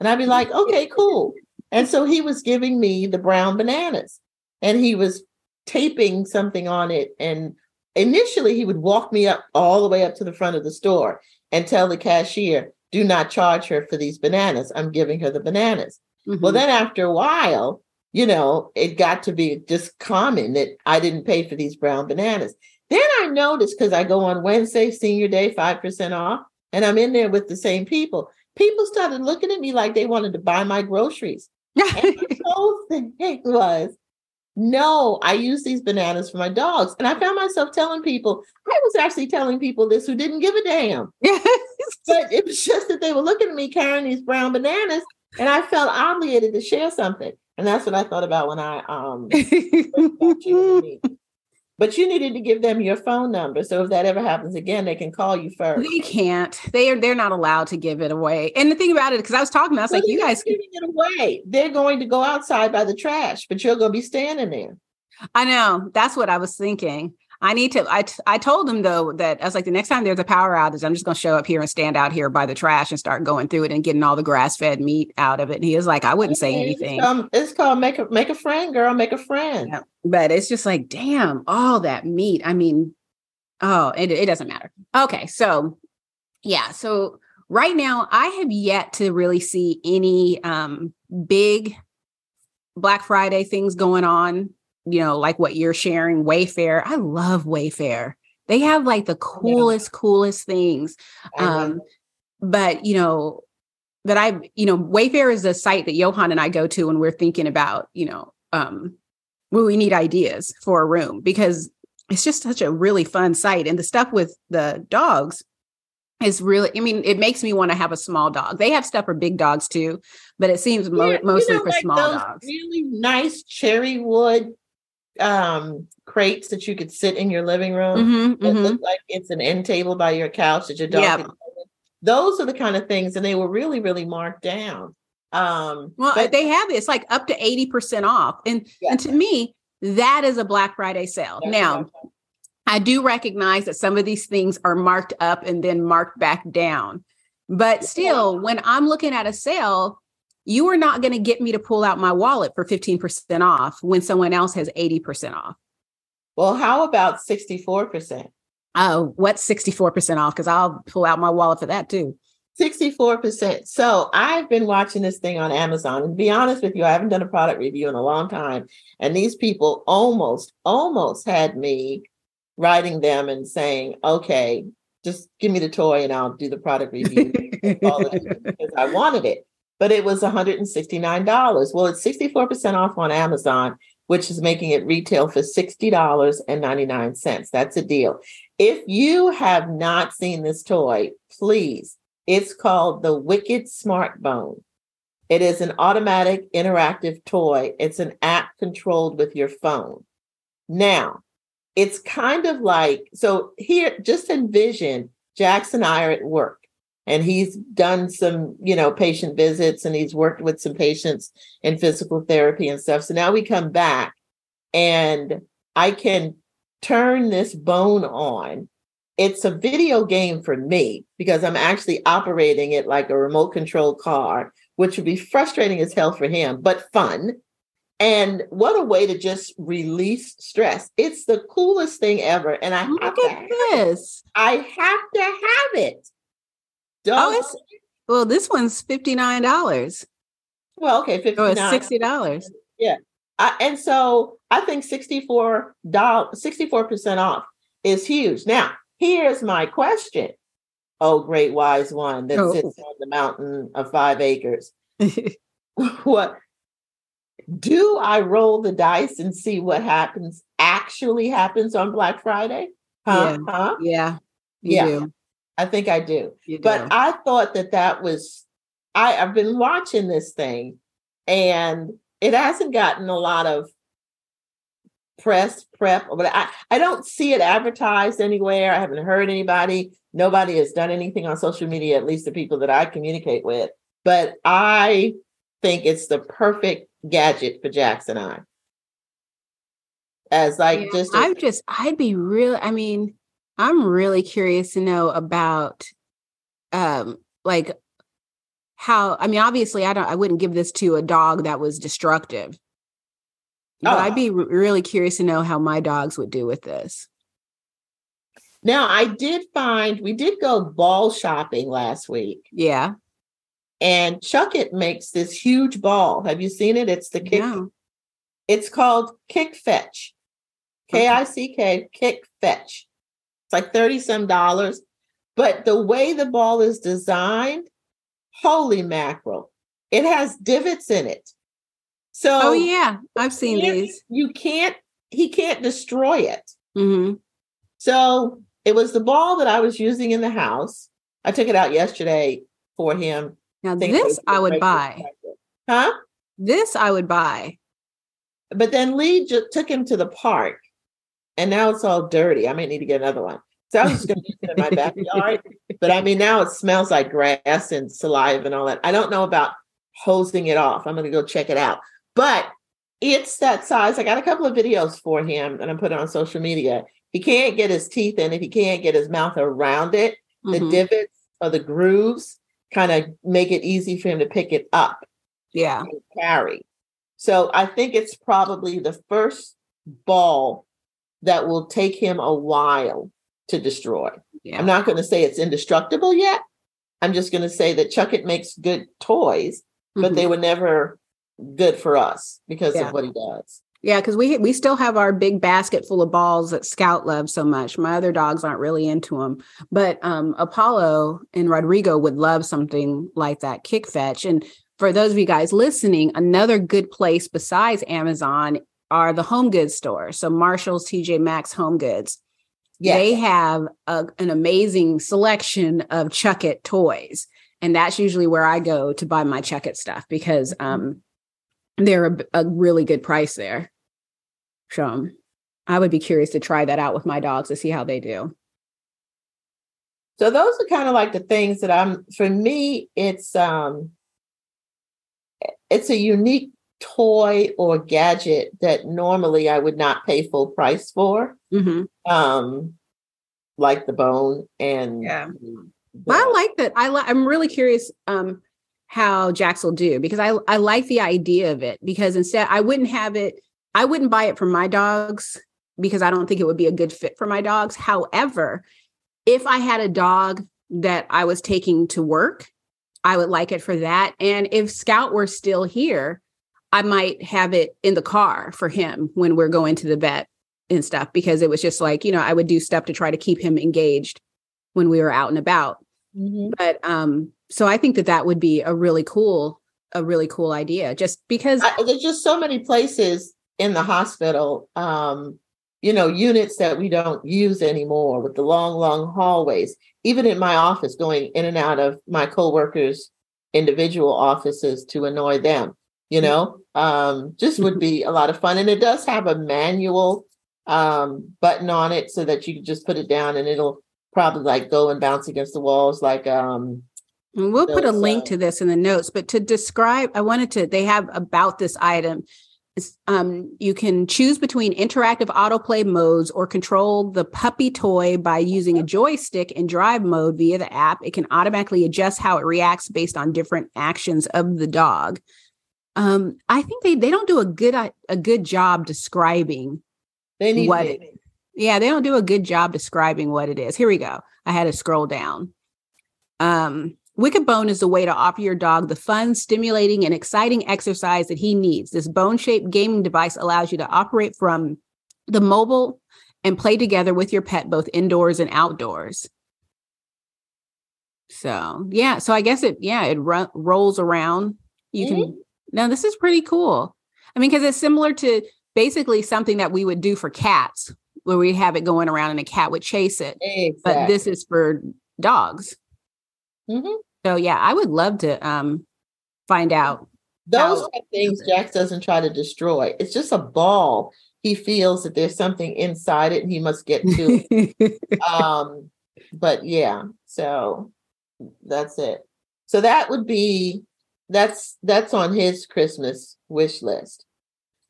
And I'd be like, okay, cool. And so he was giving me the brown bananas and he was taping something on it. And initially he would walk me up all the way up to the front of the store and tell the cashier, do not charge her for these bananas. I'm giving her the bananas. Mm-hmm. Well, then after a while, you know, it got to be just common that I didn't pay for these brown bananas. Then I noticed because I go on Wednesday, senior day, five percent off, and I'm in there with the same people. People started looking at me like they wanted to buy my groceries. And the whole thing was no, I use these bananas for my dogs. And I found myself telling people, I was actually telling people this who didn't give a damn. But it was just that they were looking at me carrying these brown bananas, and I felt obligated to share something. And that's what I thought about when I um you But you needed to give them your phone number. So if that ever happens again, they can call you first. They can't. They are, they're not allowed to give it away. And the thing about it, because I was talking, I was well, like, you guys giving it away. They're going to go outside by the trash, but you're going to be standing there. I know. That's what I was thinking. I need to, I, t- I told them though, that I was like, the next time there's a power outage, I'm just going to show up here and stand out here by the trash and start going through it and getting all the grass fed meat out of it. And he was like, I wouldn't say anything. It's, um, it's called make a, make a friend, girl, make a friend. Yeah. But it's just like, damn, all that meat. I mean, oh, it, it doesn't matter. Okay. So yeah. So right now I have yet to really see any um, big Black Friday things going on. You know, like what you're sharing, Wayfair. I love Wayfair. They have like the coolest, yeah. coolest things. Um, but, you know, that I, you know, Wayfair is a site that Johann and I go to when we're thinking about, you know, um, when we need ideas for a room, because it's just such a really fun site. And the stuff with the dogs is really, I mean, it makes me want to have a small dog. They have stuff for big dogs too, but it seems mo- yeah, mostly you know, for like small those dogs. Really nice cherry wood um crates that you could sit in your living room mm-hmm, that mm-hmm. look like it's an end table by your couch that your dog yep. can those are the kind of things, and they were really really marked down. Um well but- they have it's like up to eighty percent off, and yeah. and to me that is a Black Friday sale. That's now right. I do recognize that some of these things are marked up and then marked back down, but still yeah. when I'm looking at a sale, you are not going to get me to pull out my wallet for fifteen percent off when someone else has eighty percent off. Well, how about sixty-four percent? Oh, what's sixty-four percent off? Because I'll pull out my wallet for that too. sixty-four percent. So I've been watching this thing on Amazon, and to be honest with you, I haven't done a product review in a long time. And these people almost, almost had me writing them and saying, okay, just give me the toy and I'll do the product review because I wanted it. But it was one hundred sixty-nine dollars. Well, it's sixty-four percent off on Amazon, which is making it retail for sixty dollars and ninety-nine cents. That's a deal. If you have not seen this toy, please, it's called the Wicked Smart Bone. It is an automatic interactive toy. It's an app controlled with your phone. Now, it's kind of like, so here, just envision Jax and I are at work. And he's done some, you know, patient visits, and he's worked with some patients in physical therapy and stuff. So now we come back and I can turn this bone on. It's a video game for me because I'm actually operating it like a remote control car, which would be frustrating as hell for him, but fun. And what a way to just release stress. It's the coolest thing ever. And I have Look to at this. I have to have it. Don't oh, it's, well, this one's fifty-nine dollars. Well, okay, fifty-nine dollars. Or sixty dollars. Yeah. I, and so I think sixty-four dollars, sixty-four percent off is huge. Now, here's my question. Oh, great wise one that oh. sits on the mountain of five acres. What? Do I roll the dice and see what happens, actually happens on Black Friday? Huh? Yeah. Huh? Yeah. You yeah. do. I think I do. do. But I thought that that was, I, I've been watching this thing and it hasn't gotten a lot of press prep, but I, I don't see it advertised anywhere. I haven't heard anybody. Nobody has done anything on social media, at least the people that I communicate with. But I think it's the perfect gadget for Jax and I. As like yeah, just. I just, I'd be real, I mean. I'm really curious to know about, um, like how, I mean, obviously I don't, I wouldn't give this to a dog that was destructive, but oh. I'd be re- really curious to know how my dogs would do with this. Now I did find, we did go ball shopping last week. Yeah. And Chuckit makes this huge ball. Have you seen it? It's the kick. No. It's called Kick Fetch. K I C K, Kick Fetch. It's like thirty some dollars, but the way the ball is designed, holy mackerel, it has divots in it. So oh yeah, I've seen these. You can't, he can't destroy it. Mm-hmm. So it was the ball that I was using in the house. I took it out yesterday for him. Now this I would buy. Huh? This I would buy. But then Lee just took him to the park and now it's all dirty. I might need to get another one. So I was just going to use it in my backyard. But I mean, now it smells like grass and saliva and all that. I don't know about hosing it off. I'm going to go check it out. But it's that size. I got a couple of videos for him and I put it on social media. He can't get his teeth in. If he can't get his mouth around it, mm-hmm. the divots or the grooves kind of make it easy for him to pick it up. Yeah. And carry. So I think it's probably the first ball that will take him a while to destroy. Yeah. I'm not going to say it's indestructible yet. I'm just going to say that Chuckit makes good toys, mm-hmm. but they were never good for us because yeah. of what he does. Yeah, because we we still have our big basket full of balls that Scout loves so much. My other dogs aren't really into them, but um, Apollo and Rodrigo would love something like that Kick Fetch. And for those of you guys listening, another good place besides Amazon are the Home Goods stores. So Marshall's, T J Maxx, Home Goods. Yes. They have a, an amazing selection of Chuckit toys. And that's usually where I go to buy my Chuckit stuff because um, they're a, a really good price there. So um, I would be curious to try that out with my dogs to see how they do. So those are kind of like the things that I'm, for me, it's, um, it's a unique toy or gadget that normally I would not pay full price for, mm-hmm. um, like the bone and. Yeah. The, I like that. I li- I'm really curious um, how Jax will do because I I like the idea of it because instead I wouldn't have it. I wouldn't buy it for my dogs because I don't think it would be a good fit for my dogs. However, if I had a dog that I was taking to work, I would like it for that. And if Scout were still here, I might have it in the car for him when we're going to the vet and stuff, because it was just like, you know, I would do stuff to try to keep him engaged when we were out and about. Mm-hmm. But um, so I think that that would be a really cool, a really cool idea just because I, there's just so many places in the hospital, um, you know, units that we don't use anymore with the long, long hallways, even in my office going in and out of my coworkers' individual offices to annoy them. You know, um, just would be a lot of fun. And it does have a manual um, button on it so that you can just put it down and it'll probably like go and bounce against the walls. Like um, we'll those, put a link uh, to this in the notes, but to describe, I wanted to, they have about this item. Um, you can choose between interactive autoplay modes or control the puppy toy by using a joystick in drive mode via the app. It can automatically adjust how it reacts based on different actions of the dog. Um, I think they, they don't do a good a good job describing they need what it, yeah, they don't do a good job describing what it is. Here we go. I had to scroll down. Um, Wicked Bone is the way to offer your dog the fun, stimulating, and exciting exercise that he needs. This bone-shaped gaming device allows you to operate from the mobile and play together with your pet, both indoors and outdoors. So, yeah. So I guess it, yeah, it ro- rolls around. You mm-hmm. can... Now, this is pretty cool. I mean, because it's similar to basically something that we would do for cats, where we have it going around and a cat would chase it. Exactly. But this is for dogs. Mm-hmm. So, yeah, I would love to um, find out. Those are things Jax doesn't try to destroy. It's just a ball. He feels that there's something inside it and he must get to it. um, but, yeah, so that's it. So that would be... That's that's on his Christmas wish list,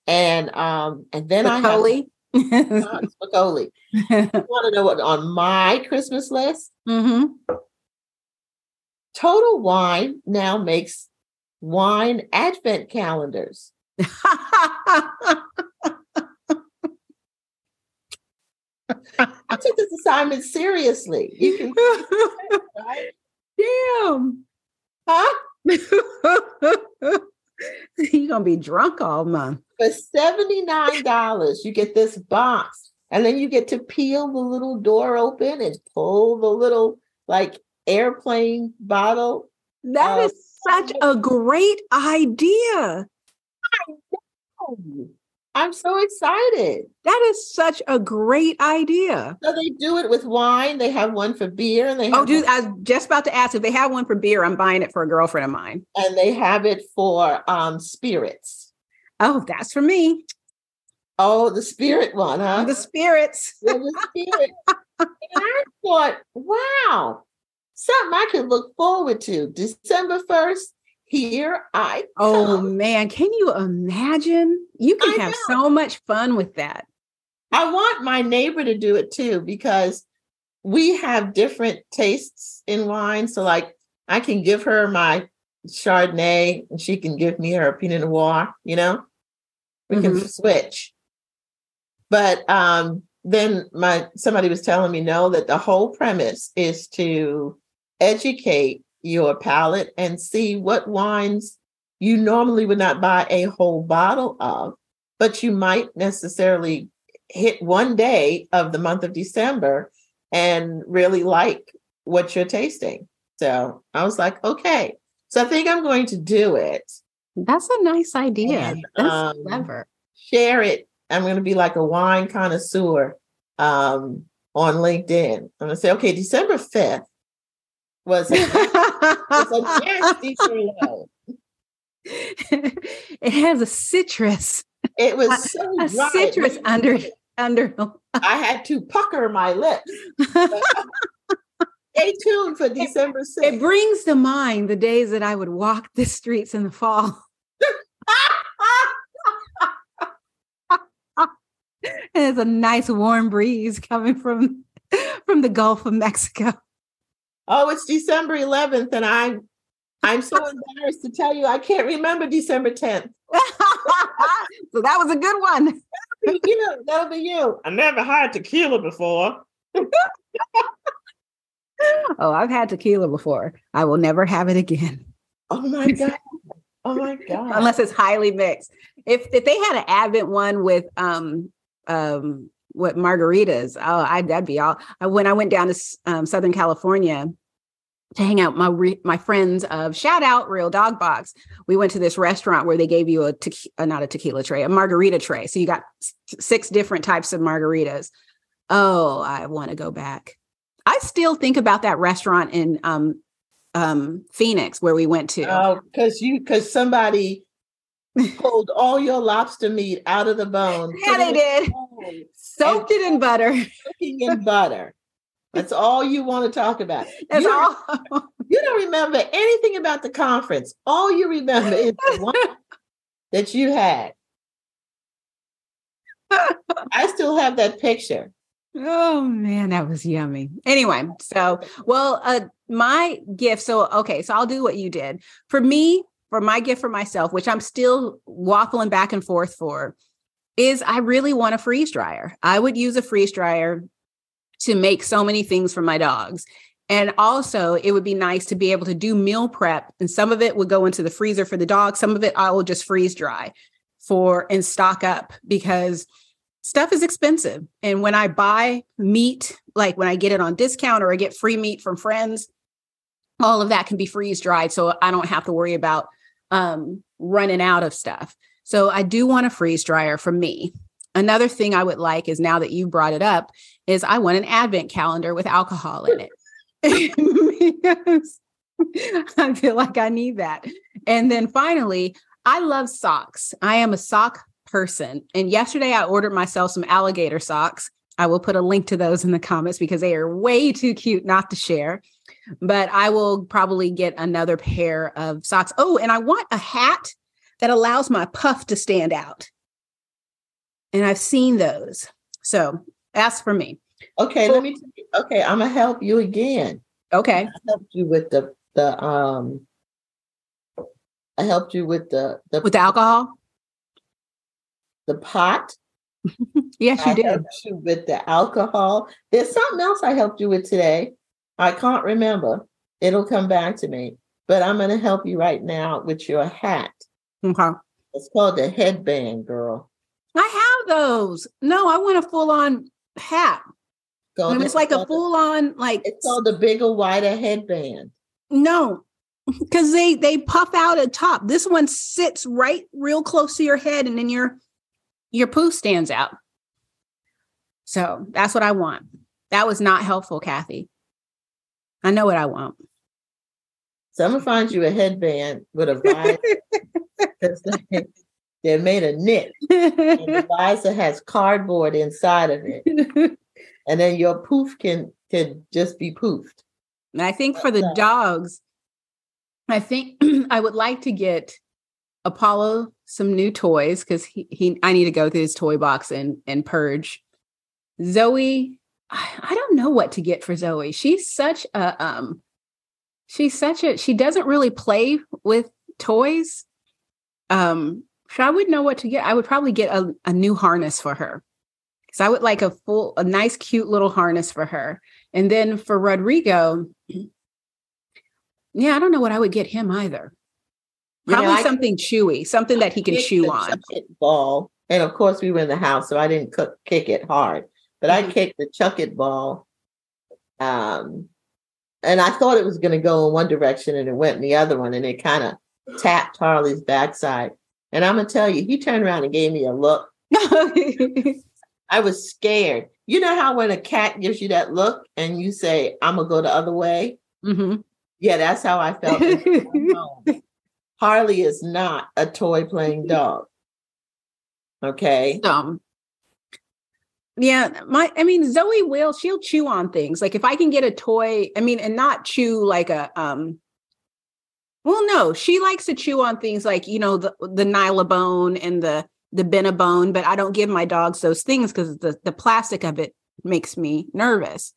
and um and then Spicoli. I have uh, Spicoli. You want to know what on my Christmas list? Mm-hmm. Total Wine now makes wine advent calendars. I took this assignment seriously. You can, right? Damn, huh? You're gonna be drunk all month. For seventy-nine dollars you get this box and then you get to peel the little door open and pull the little like airplane bottle. That uh, is such a great idea. I know. I'm so excited. That is such a great idea. So they do it with wine. They have one for beer. And they have oh, dude, I was just about to ask if they have one for beer. I'm buying it for a girlfriend of mine. And they have it for um, spirits. Oh, that's for me. Oh, the spirit one, huh? The spirits. Yeah, the spirit. And I thought, wow, something I could look forward to. December first. Here I come. Oh, man. Can you imagine? You can have so much fun with that. I want my neighbor to do it, too, because we have different tastes in wine. So, like, I can give her my Chardonnay and she can give me her Pinot Noir, you know? We mm-hmm. can switch. But um, then my somebody was telling me, no, that the whole premise is to educate your palate and see what wines you normally would not buy a whole bottle of, but you might necessarily hit one day of the month of December and really like what you're tasting. So I was like, okay, so I think I'm going to do it. That's a nice idea. And, That's um, clever. Share it. I'm going to be like a wine connoisseur um, on LinkedIn. I'm going to say, okay, December fifth. Was it? It's a nasty Merlot. It has a citrus. It was so a, a dry. citrus it under it. under. I had to pucker my lips. Stay tuned for December sixth. It brings to mind the days that I would walk the streets in the fall. And there's a nice warm breeze coming from from the Gulf of Mexico. Oh, it's December eleventh, and I, I'm so embarrassed to tell you I can't remember December tenth. So that was a good one. That'll be you. That'll be you. I never had tequila before. Oh, I've had tequila before. I will never have it again. Oh, my God. Oh, my God. Unless it's highly mixed. If if they had an Advent one with um um. What margaritas? Oh, I, that'd be all. I, when I went down to um, Southern California to hang out, my re, my friends of shout out Real Dog Box, we went to this restaurant where they gave you a te- uh, not a tequila tray, a margarita tray. So you got s- six different types of margaritas. Oh, I want to go back. I still think about that restaurant in um, um, Phoenix where we went to. Oh, because you because somebody pulled all your lobster meat out of the bone. Yeah, they did. Soaked it in butter. Soaking in butter. That's all you want to talk about. That's you, all. You don't remember anything about the conference. All you remember is the one that you had. I still have that picture. Oh, man, that was yummy. Anyway, so, well, uh, my gift. So, okay, so I'll do what you did. For me, for my gift for myself, which I'm still waffling back and forth for, is I really want a freeze dryer. I would use a freeze dryer to make so many things for my dogs. And also it would be nice to be able to do meal prep. And some of it would go into the freezer for the dog. Some of it I will just freeze dry for and stock up because stuff is expensive. And when I buy meat, like when I get it on discount or I get free meat from friends, all of that can be freeze dried. So I don't have to worry about um, running out of stuff. So I do want a freeze dryer for me. Another thing I would like is, now that you brought it up, is I want an advent calendar with alcohol in it. I feel like I need that. And then finally, I love socks. I am a sock person. And yesterday I ordered myself some alligator socks. I will put a link to those in the comments because they are way too cute not to share. But I will probably get another pair of socks. Oh, and I want a hat that allows my puff to stand out. And I've seen those. So that's for me. Okay, so, let me tell you, okay, I'm gonna help you again. Okay. I helped you with the the um I helped you with the, the with the alcohol. The pot. Yes, you I did. I helped you with the alcohol. There's something else I helped you with today. I can't remember. It'll come back to me. But I'm gonna help you right now with your hat. Okay. It's called the headband, girl. I have those. No, I want a full-on hat. It's, it's like a full-on, like... It's called the bigger, wider headband. No, Because they they puff out at top. This one sits right real close to your head, and then your your poo stands out. So that's what I want. That was not helpful, Kathy. I know what I want. So I'm gonna find you a headband with a visor they're made of knit. And the visor has cardboard inside of it. And then your poof can can just be poofed. And I think for the dogs, I think I would like to get Apollo some new toys because he, he I need to go through his toy box and, and purge. Zoe, I, I don't know what to get for Zoe. She's such a um she's such a she doesn't really play with toys. Um so I wouldn't know what to get. I would probably get a, a new harness for her. Because I would like a full a nice cute little harness for her. And then for Rodrigo, yeah, I don't know what I would get him either. Probably you know, something could, chewy, something that he can chew on. Chuckit ball, and of course we were in the house, so I didn't cook, kick it hard, but mm-hmm. I kicked the Chuckit ball, um, and I thought it was going to go in one direction, and it went in the other one, and it kind of tapped Harley's backside. And I'm gonna tell you, he turned around and gave me a look. I was scared. You know how when a cat gives you that look, and you say, "I'm gonna go the other way." Mm-hmm. Yeah, that's how I felt. Harley is not a toy playing dog. Okay. Um, yeah, my I mean Zoe will she'll chew on things. Like if I can get a toy, I mean, and not chew like a um well, no, she likes to chew on things like, you know, the the Nyla bone and the the Benabone, but I don't give my dogs those things because the, the plastic of it makes me nervous.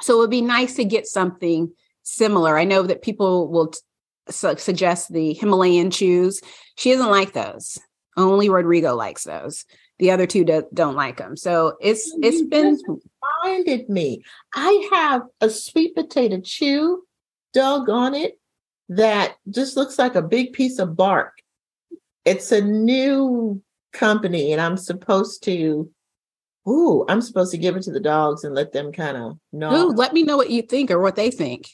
So it would be nice to get something similar. I know that people will t- su- suggest the Himalayan chews. She doesn't like those. Only Rodrigo likes those. The other two do- don't like them. So it's you it's been reminded me. I have a sweet potato chew, doggone it, that just looks like a big piece of bark. It's a new company, and I'm supposed to. Ooh, I'm supposed to give it to the dogs and let them kind of gnaw. Ooh, let me know what you think or what they think.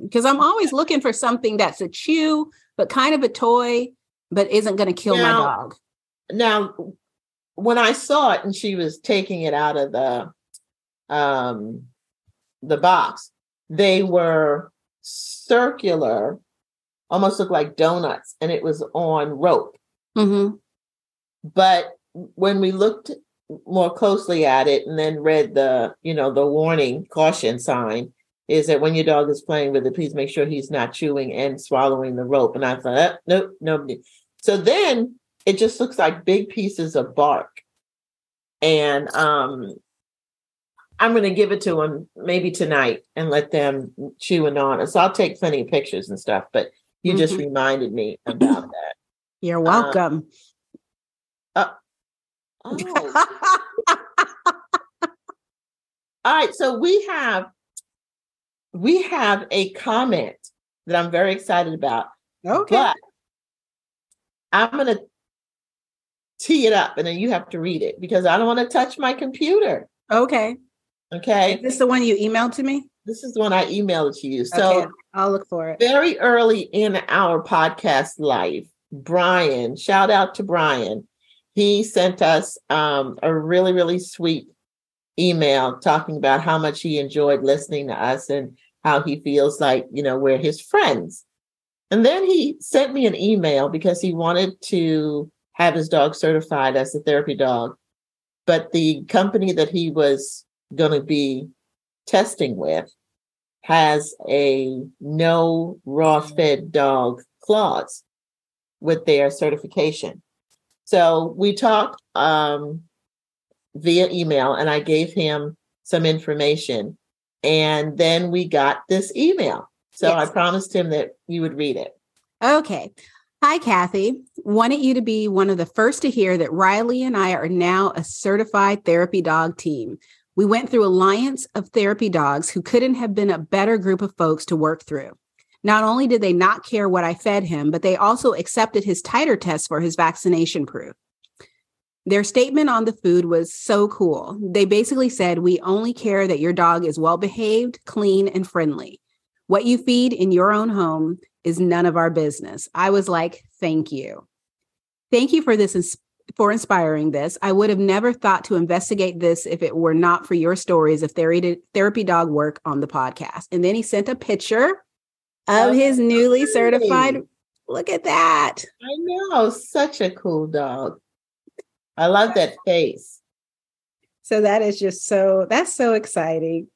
Because I'm always looking for something that's a chew, but kind of a toy, but isn't going to kill now, my dog. Now, when I saw it and she was taking it out of the um, the box, they were circular, almost looked like donuts, and it was on rope. Mm-hmm. But when we looked more closely at it and then read the, you know, the warning caution sign, is that when your dog is playing with it, please make sure he's not chewing and swallowing the rope. And I thought, oh, nope, nobody. So then it just looks like big pieces of bark. And um, I'm going to give it to him maybe tonight and let them chew and on. So I'll take plenty of pictures and stuff, but you mm-hmm. just reminded me about that. You're welcome. Um, uh, oh. All right. So we have, We have a comment that I'm very excited about. Okay. But I'm going to tee it up and then you have to read it because I don't want to touch my computer. Okay. Okay. Is this the one you emailed to me? This is the one I emailed to you. So okay. I'll look for it. Very early in our podcast life, Brian, shout out to Brian. He sent us um, a really, really sweet email talking about how much he enjoyed listening to us and how he feels like, you know, we're his friends. And then he sent me an email because he wanted to have his dog certified as a therapy dog. But the company that he was going to be testing with has a no raw fed dog clause with their certification. So we talked um, via email, and I gave him some information, and then we got this email. So yes. I promised him that you would read it. Okay. Hi, Kathy. Wanted you to be one of the first to hear that Riley and I are now a certified therapy dog team. We went through Alliance of Therapy Dogs who couldn't have been a better group of folks to work through. Not only did they not care what I fed him, but they also accepted his titer test for his vaccination proof. Their statement on the food was so cool. They basically said, we only care that your dog is well-behaved, clean, and friendly. What you feed in your own home is none of our business. I was like, thank you. Thank you for this, for inspiring this. I would have never thought to investigate this if it were not for your stories of therapy dog work on the podcast. And then he sent a picture of his newly certified. Look at that. I know. Such a cool dog. I love that face. So that is just so, that's so exciting.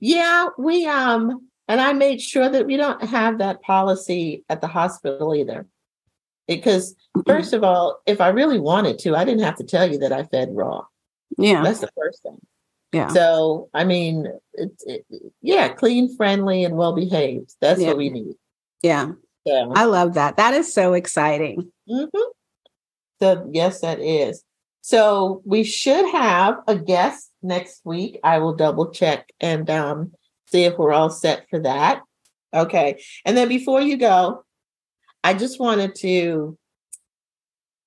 Yeah, we, um, and I made sure that we don't have that policy at the hospital either. Because first of all, if I really wanted to, I didn't have to tell you that I fed raw. Yeah. That's the first thing. Yeah. So, I mean, it, it, yeah, clean, friendly, and well-behaved. That's yeah. what we need. Yeah. So. I love that. That is so exciting. Mm-hmm. So, yes, that is. So we should have a guest next week. I will double check and um, see if we're all set for that. Okay. And then before you go, I just wanted to,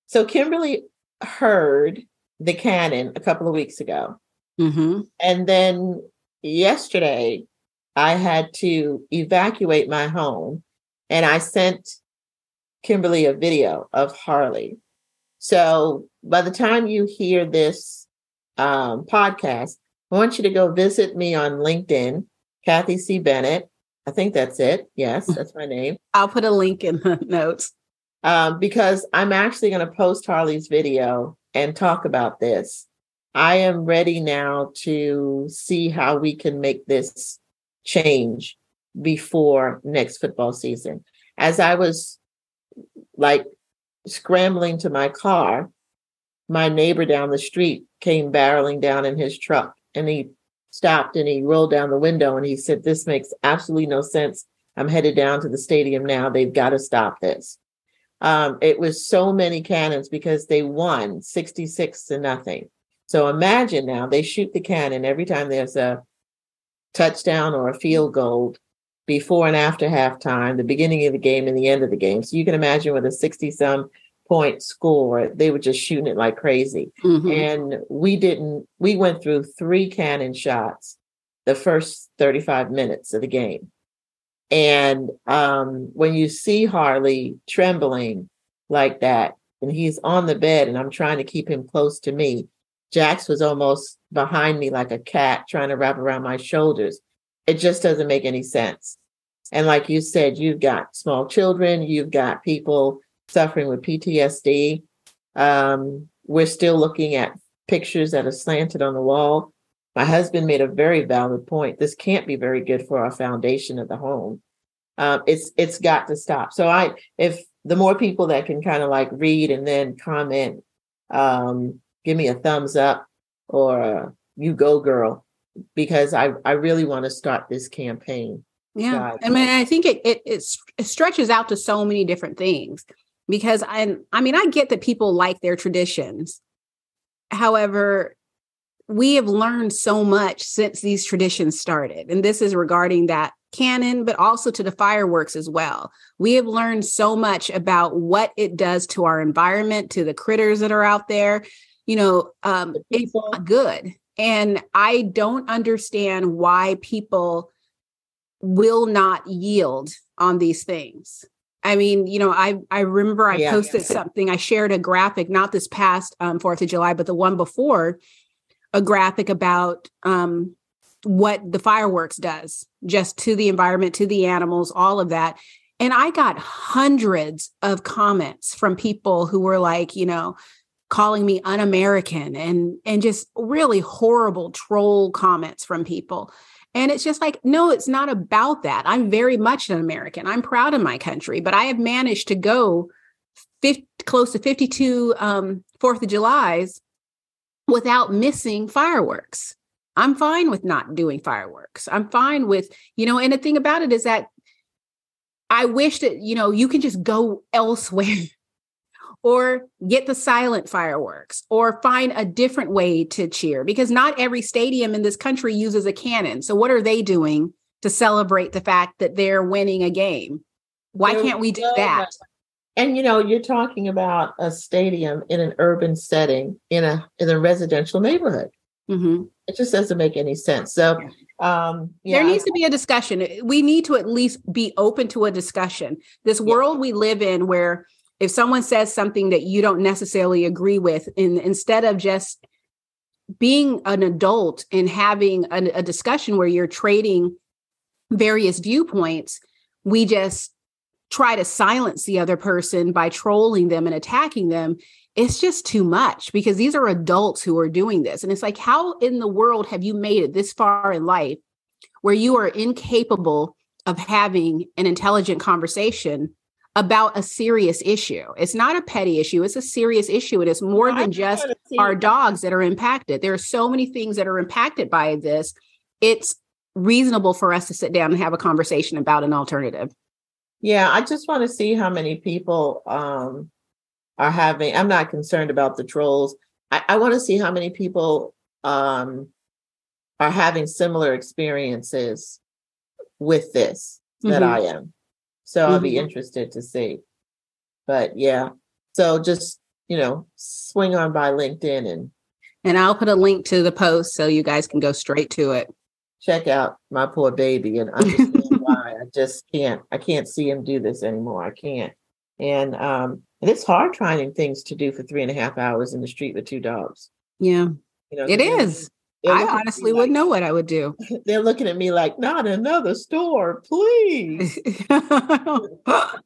so Kimberly heard the cannon a couple of weeks ago. Mm-hmm. And then yesterday I had to evacuate my home and I sent Kimberly a video of Harley. So by the time you hear this um, podcast, I want you to go visit me on LinkedIn, Kathy C. Bennett. I think that's it. Yes, that's my name. I'll put a link in the notes. Um, because I'm actually going to post Harley's video and talk about this. I am ready now to see how we can make this change before next football season. As I was like scrambling to my car, my neighbor down the street came barreling down in his truck and he stopped and he rolled down the window and he said, this makes absolutely no sense. I'm headed down to the stadium now. They've got to stop this. Um, it was so many cannons because they won sixty-six to nothing. So imagine now they shoot the cannon every time there's a touchdown or a field goal before and after halftime, the beginning of the game and the end of the game. So you can imagine with a sixty some point score, they were just shooting it like crazy. Mm-hmm. And we didn't, we went through three cannon shots the first thirty-five minutes of the game. And um, when you see Harley trembling like that, and he's on the bed and I'm trying to keep him close to me, Jax was almost behind me like a cat trying to wrap around my shoulders. It just doesn't make any sense. And like you said, you've got small children, you've got people suffering with P T S D. Um, we're still looking at pictures that are slanted on the wall. My husband made a very valid point. This can't be very good for our foundation of the home. Um, it's it's got to stop. So I, if the more people that can kind of like read and then comment, um, give me a thumbs up or a, you go girl, because I, I really want to start this campaign. Yeah. I mean, I think it, it, it stretches out to so many different things because I, I mean, I get that people like their traditions. However, we have learned so much since these traditions started. And this is regarding that canon, but also to the fireworks as well. We have learned so much about what it does to our environment, to the critters that are out there. You know, um, it's not good. And I don't understand why people will not yield on these things. I mean, you know, I, I remember I yeah, posted yeah. something, I shared a graphic, not this past um, fourth of July, but the one before, a graphic about um, what the fireworks does just to the environment, to the animals, all of that. And I got hundreds of comments from people who were like, you know, calling me un-American and, and just really horrible troll comments from people. And it's just like, no, it's not about that. I'm very much an American. I'm proud of my country, but I have managed to go fifty, close to fifty-two um, fourth of Julys without missing fireworks. I'm fine with not doing fireworks. I'm fine with, you know, and the thing about it is that I wish that, you know, you can just go elsewhere or get the silent fireworks, or find a different way to cheer, because not every stadium in this country uses a cannon. So what are they doing to celebrate the fact that they're winning a game? Why there can't we do that? Much. And, you know, you're talking about a stadium in an urban setting, in a in a residential neighborhood. Mm-hmm. It just doesn't make any sense. So Um, yeah. There needs to be a discussion. We need to at least be open to a discussion. This world yeah. we live in where if someone says something that you don't necessarily agree with, and instead of just being an adult and having a, a discussion where you're trading various viewpoints, we just try to silence the other person by trolling them and attacking them. It's just too much, because these are adults who are doing this. And it's like, how in the world have you made it this far in life where you are incapable of having an intelligent conversation about a serious issue? It's not a petty issue. It's a serious issue. And it's more than just our dogs that are impacted. There are so many things that are impacted by this. It's reasonable for us to sit down and have a conversation about an alternative. Yeah. I just want to see how many people, um, are having, I'm not concerned about the trolls. I, I want to see how many people um, are having similar experiences with this mm-hmm. that I am. So mm-hmm. I'll be interested to see. But yeah, so just, you know, swing on by LinkedIn and. And I'll put a link to the post so you guys can go straight to it. Check out my poor baby and understand why I just can't, I can't see him do this anymore. I can't. And, um, And it's hard trying things to do for three and a half hours in the street with two dogs. Yeah, you know, it is. I honestly wouldn't know what I would do. They're looking at me like, not another store, please. I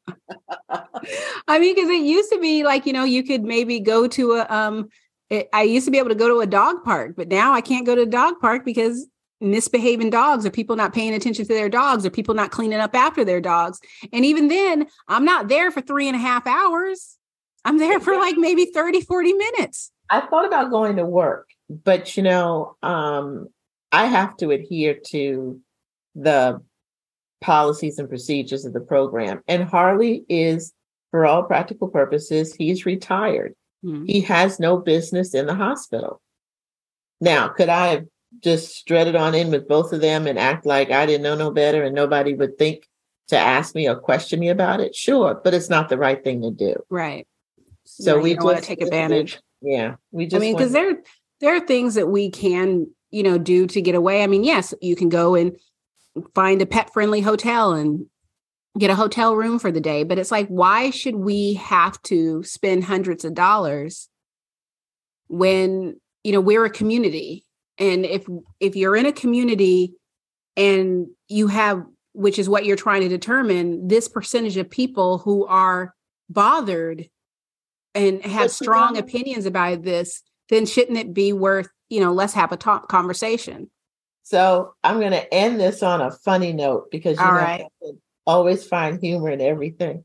mean, because it used to be like, you know, you could maybe go to a, um, it, I used to be able to go to a dog park, but now I can't go to a dog park because misbehaving dogs, or people not paying attention to their dogs, or people not cleaning up after their dogs. And even then, I'm not there for three and a half hours. I'm there for like maybe thirty, forty minutes. I thought about going to work, but you know, um, I have to adhere to the policies and procedures of the program. And Harley is, for all practical purposes, he's retired. Mm-hmm. He has no business in the hospital. Now, could I have just strutted on in with both of them and act like I didn't know no better and nobody would think to ask me or question me about it? Sure. But it's not the right thing to do. Right. So yeah, we want to take advantage. Yeah. We just, I mean, because there, there are things that we can, you know, do to get away. I mean, yes, you can go and find a pet friendly hotel and get a hotel room for the day, but it's like, why should we have to spend hundreds of dollars when, you know, we're a community? And if if you're in a community and you have, which is what you're trying to determine, this percentage of people who are bothered and have strong opinions about this, then shouldn't it be worth, you know, let's have a top conversation. So I'm going to end this on a funny note because you know, I can always find humor in everything.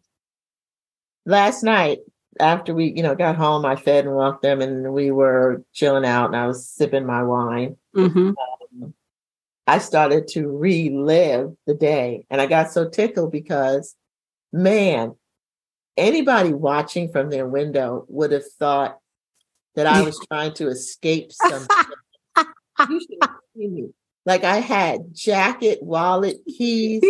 Last night, after we, you know, got home, I fed and walked them and we were chilling out and I was sipping my wine. Mm-hmm. Um, I started to relive the day and I got so tickled because, man, anybody watching from their window would have thought that I was trying to escape something. You should have seen me. Like I had jacket, wallet, keys,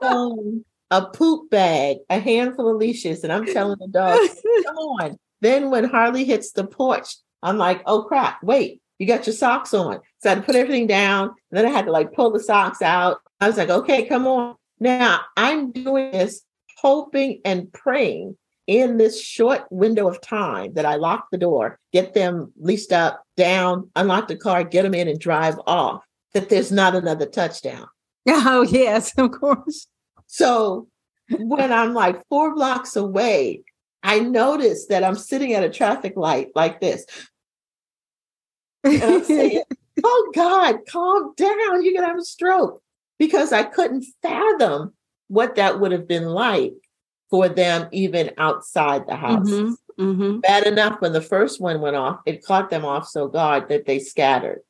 phone, a poop bag, a handful of leashes. And I'm telling the dog, come on. Then when Harley hits the porch, I'm like, oh crap, wait, you got your socks on. So I had to put everything down. And then I had to like pull the socks out. I was like, okay, come on. Now I'm doing this, hoping and praying in this short window of time that I lock the door, get them leased up, down, unlock the car, get them in and drive off, that there's not another touchdown. Oh, yes, of course. So when I'm like four blocks away, I notice that I'm sitting at a traffic light like this. And I'm saying, oh God, calm down. You're going to have a stroke. Because I couldn't fathom what that would have been like for them even outside the house. Mm-hmm, mm-hmm. Bad enough when the first one went off, it caught them off so guard that they scattered.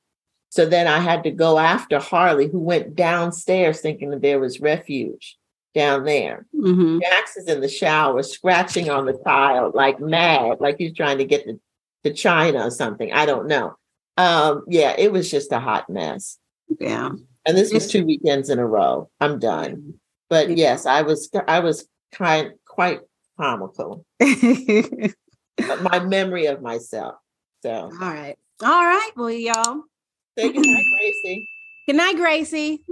So then I had to go after Harley, who went downstairs thinking that there was refuge down there. Mm-hmm. Jax is in the shower, scratching on the tile, like mad, like he's trying to get to, to China or something. I don't know. Um, yeah, it was just a hot mess. Yeah. And this was two weekends in a row. I'm done. But yes, I was, I was kind, quite comical. My memory of myself. So. All right. All right. Well, y'all. Say goodnight, Gracie. Good night, Gracie.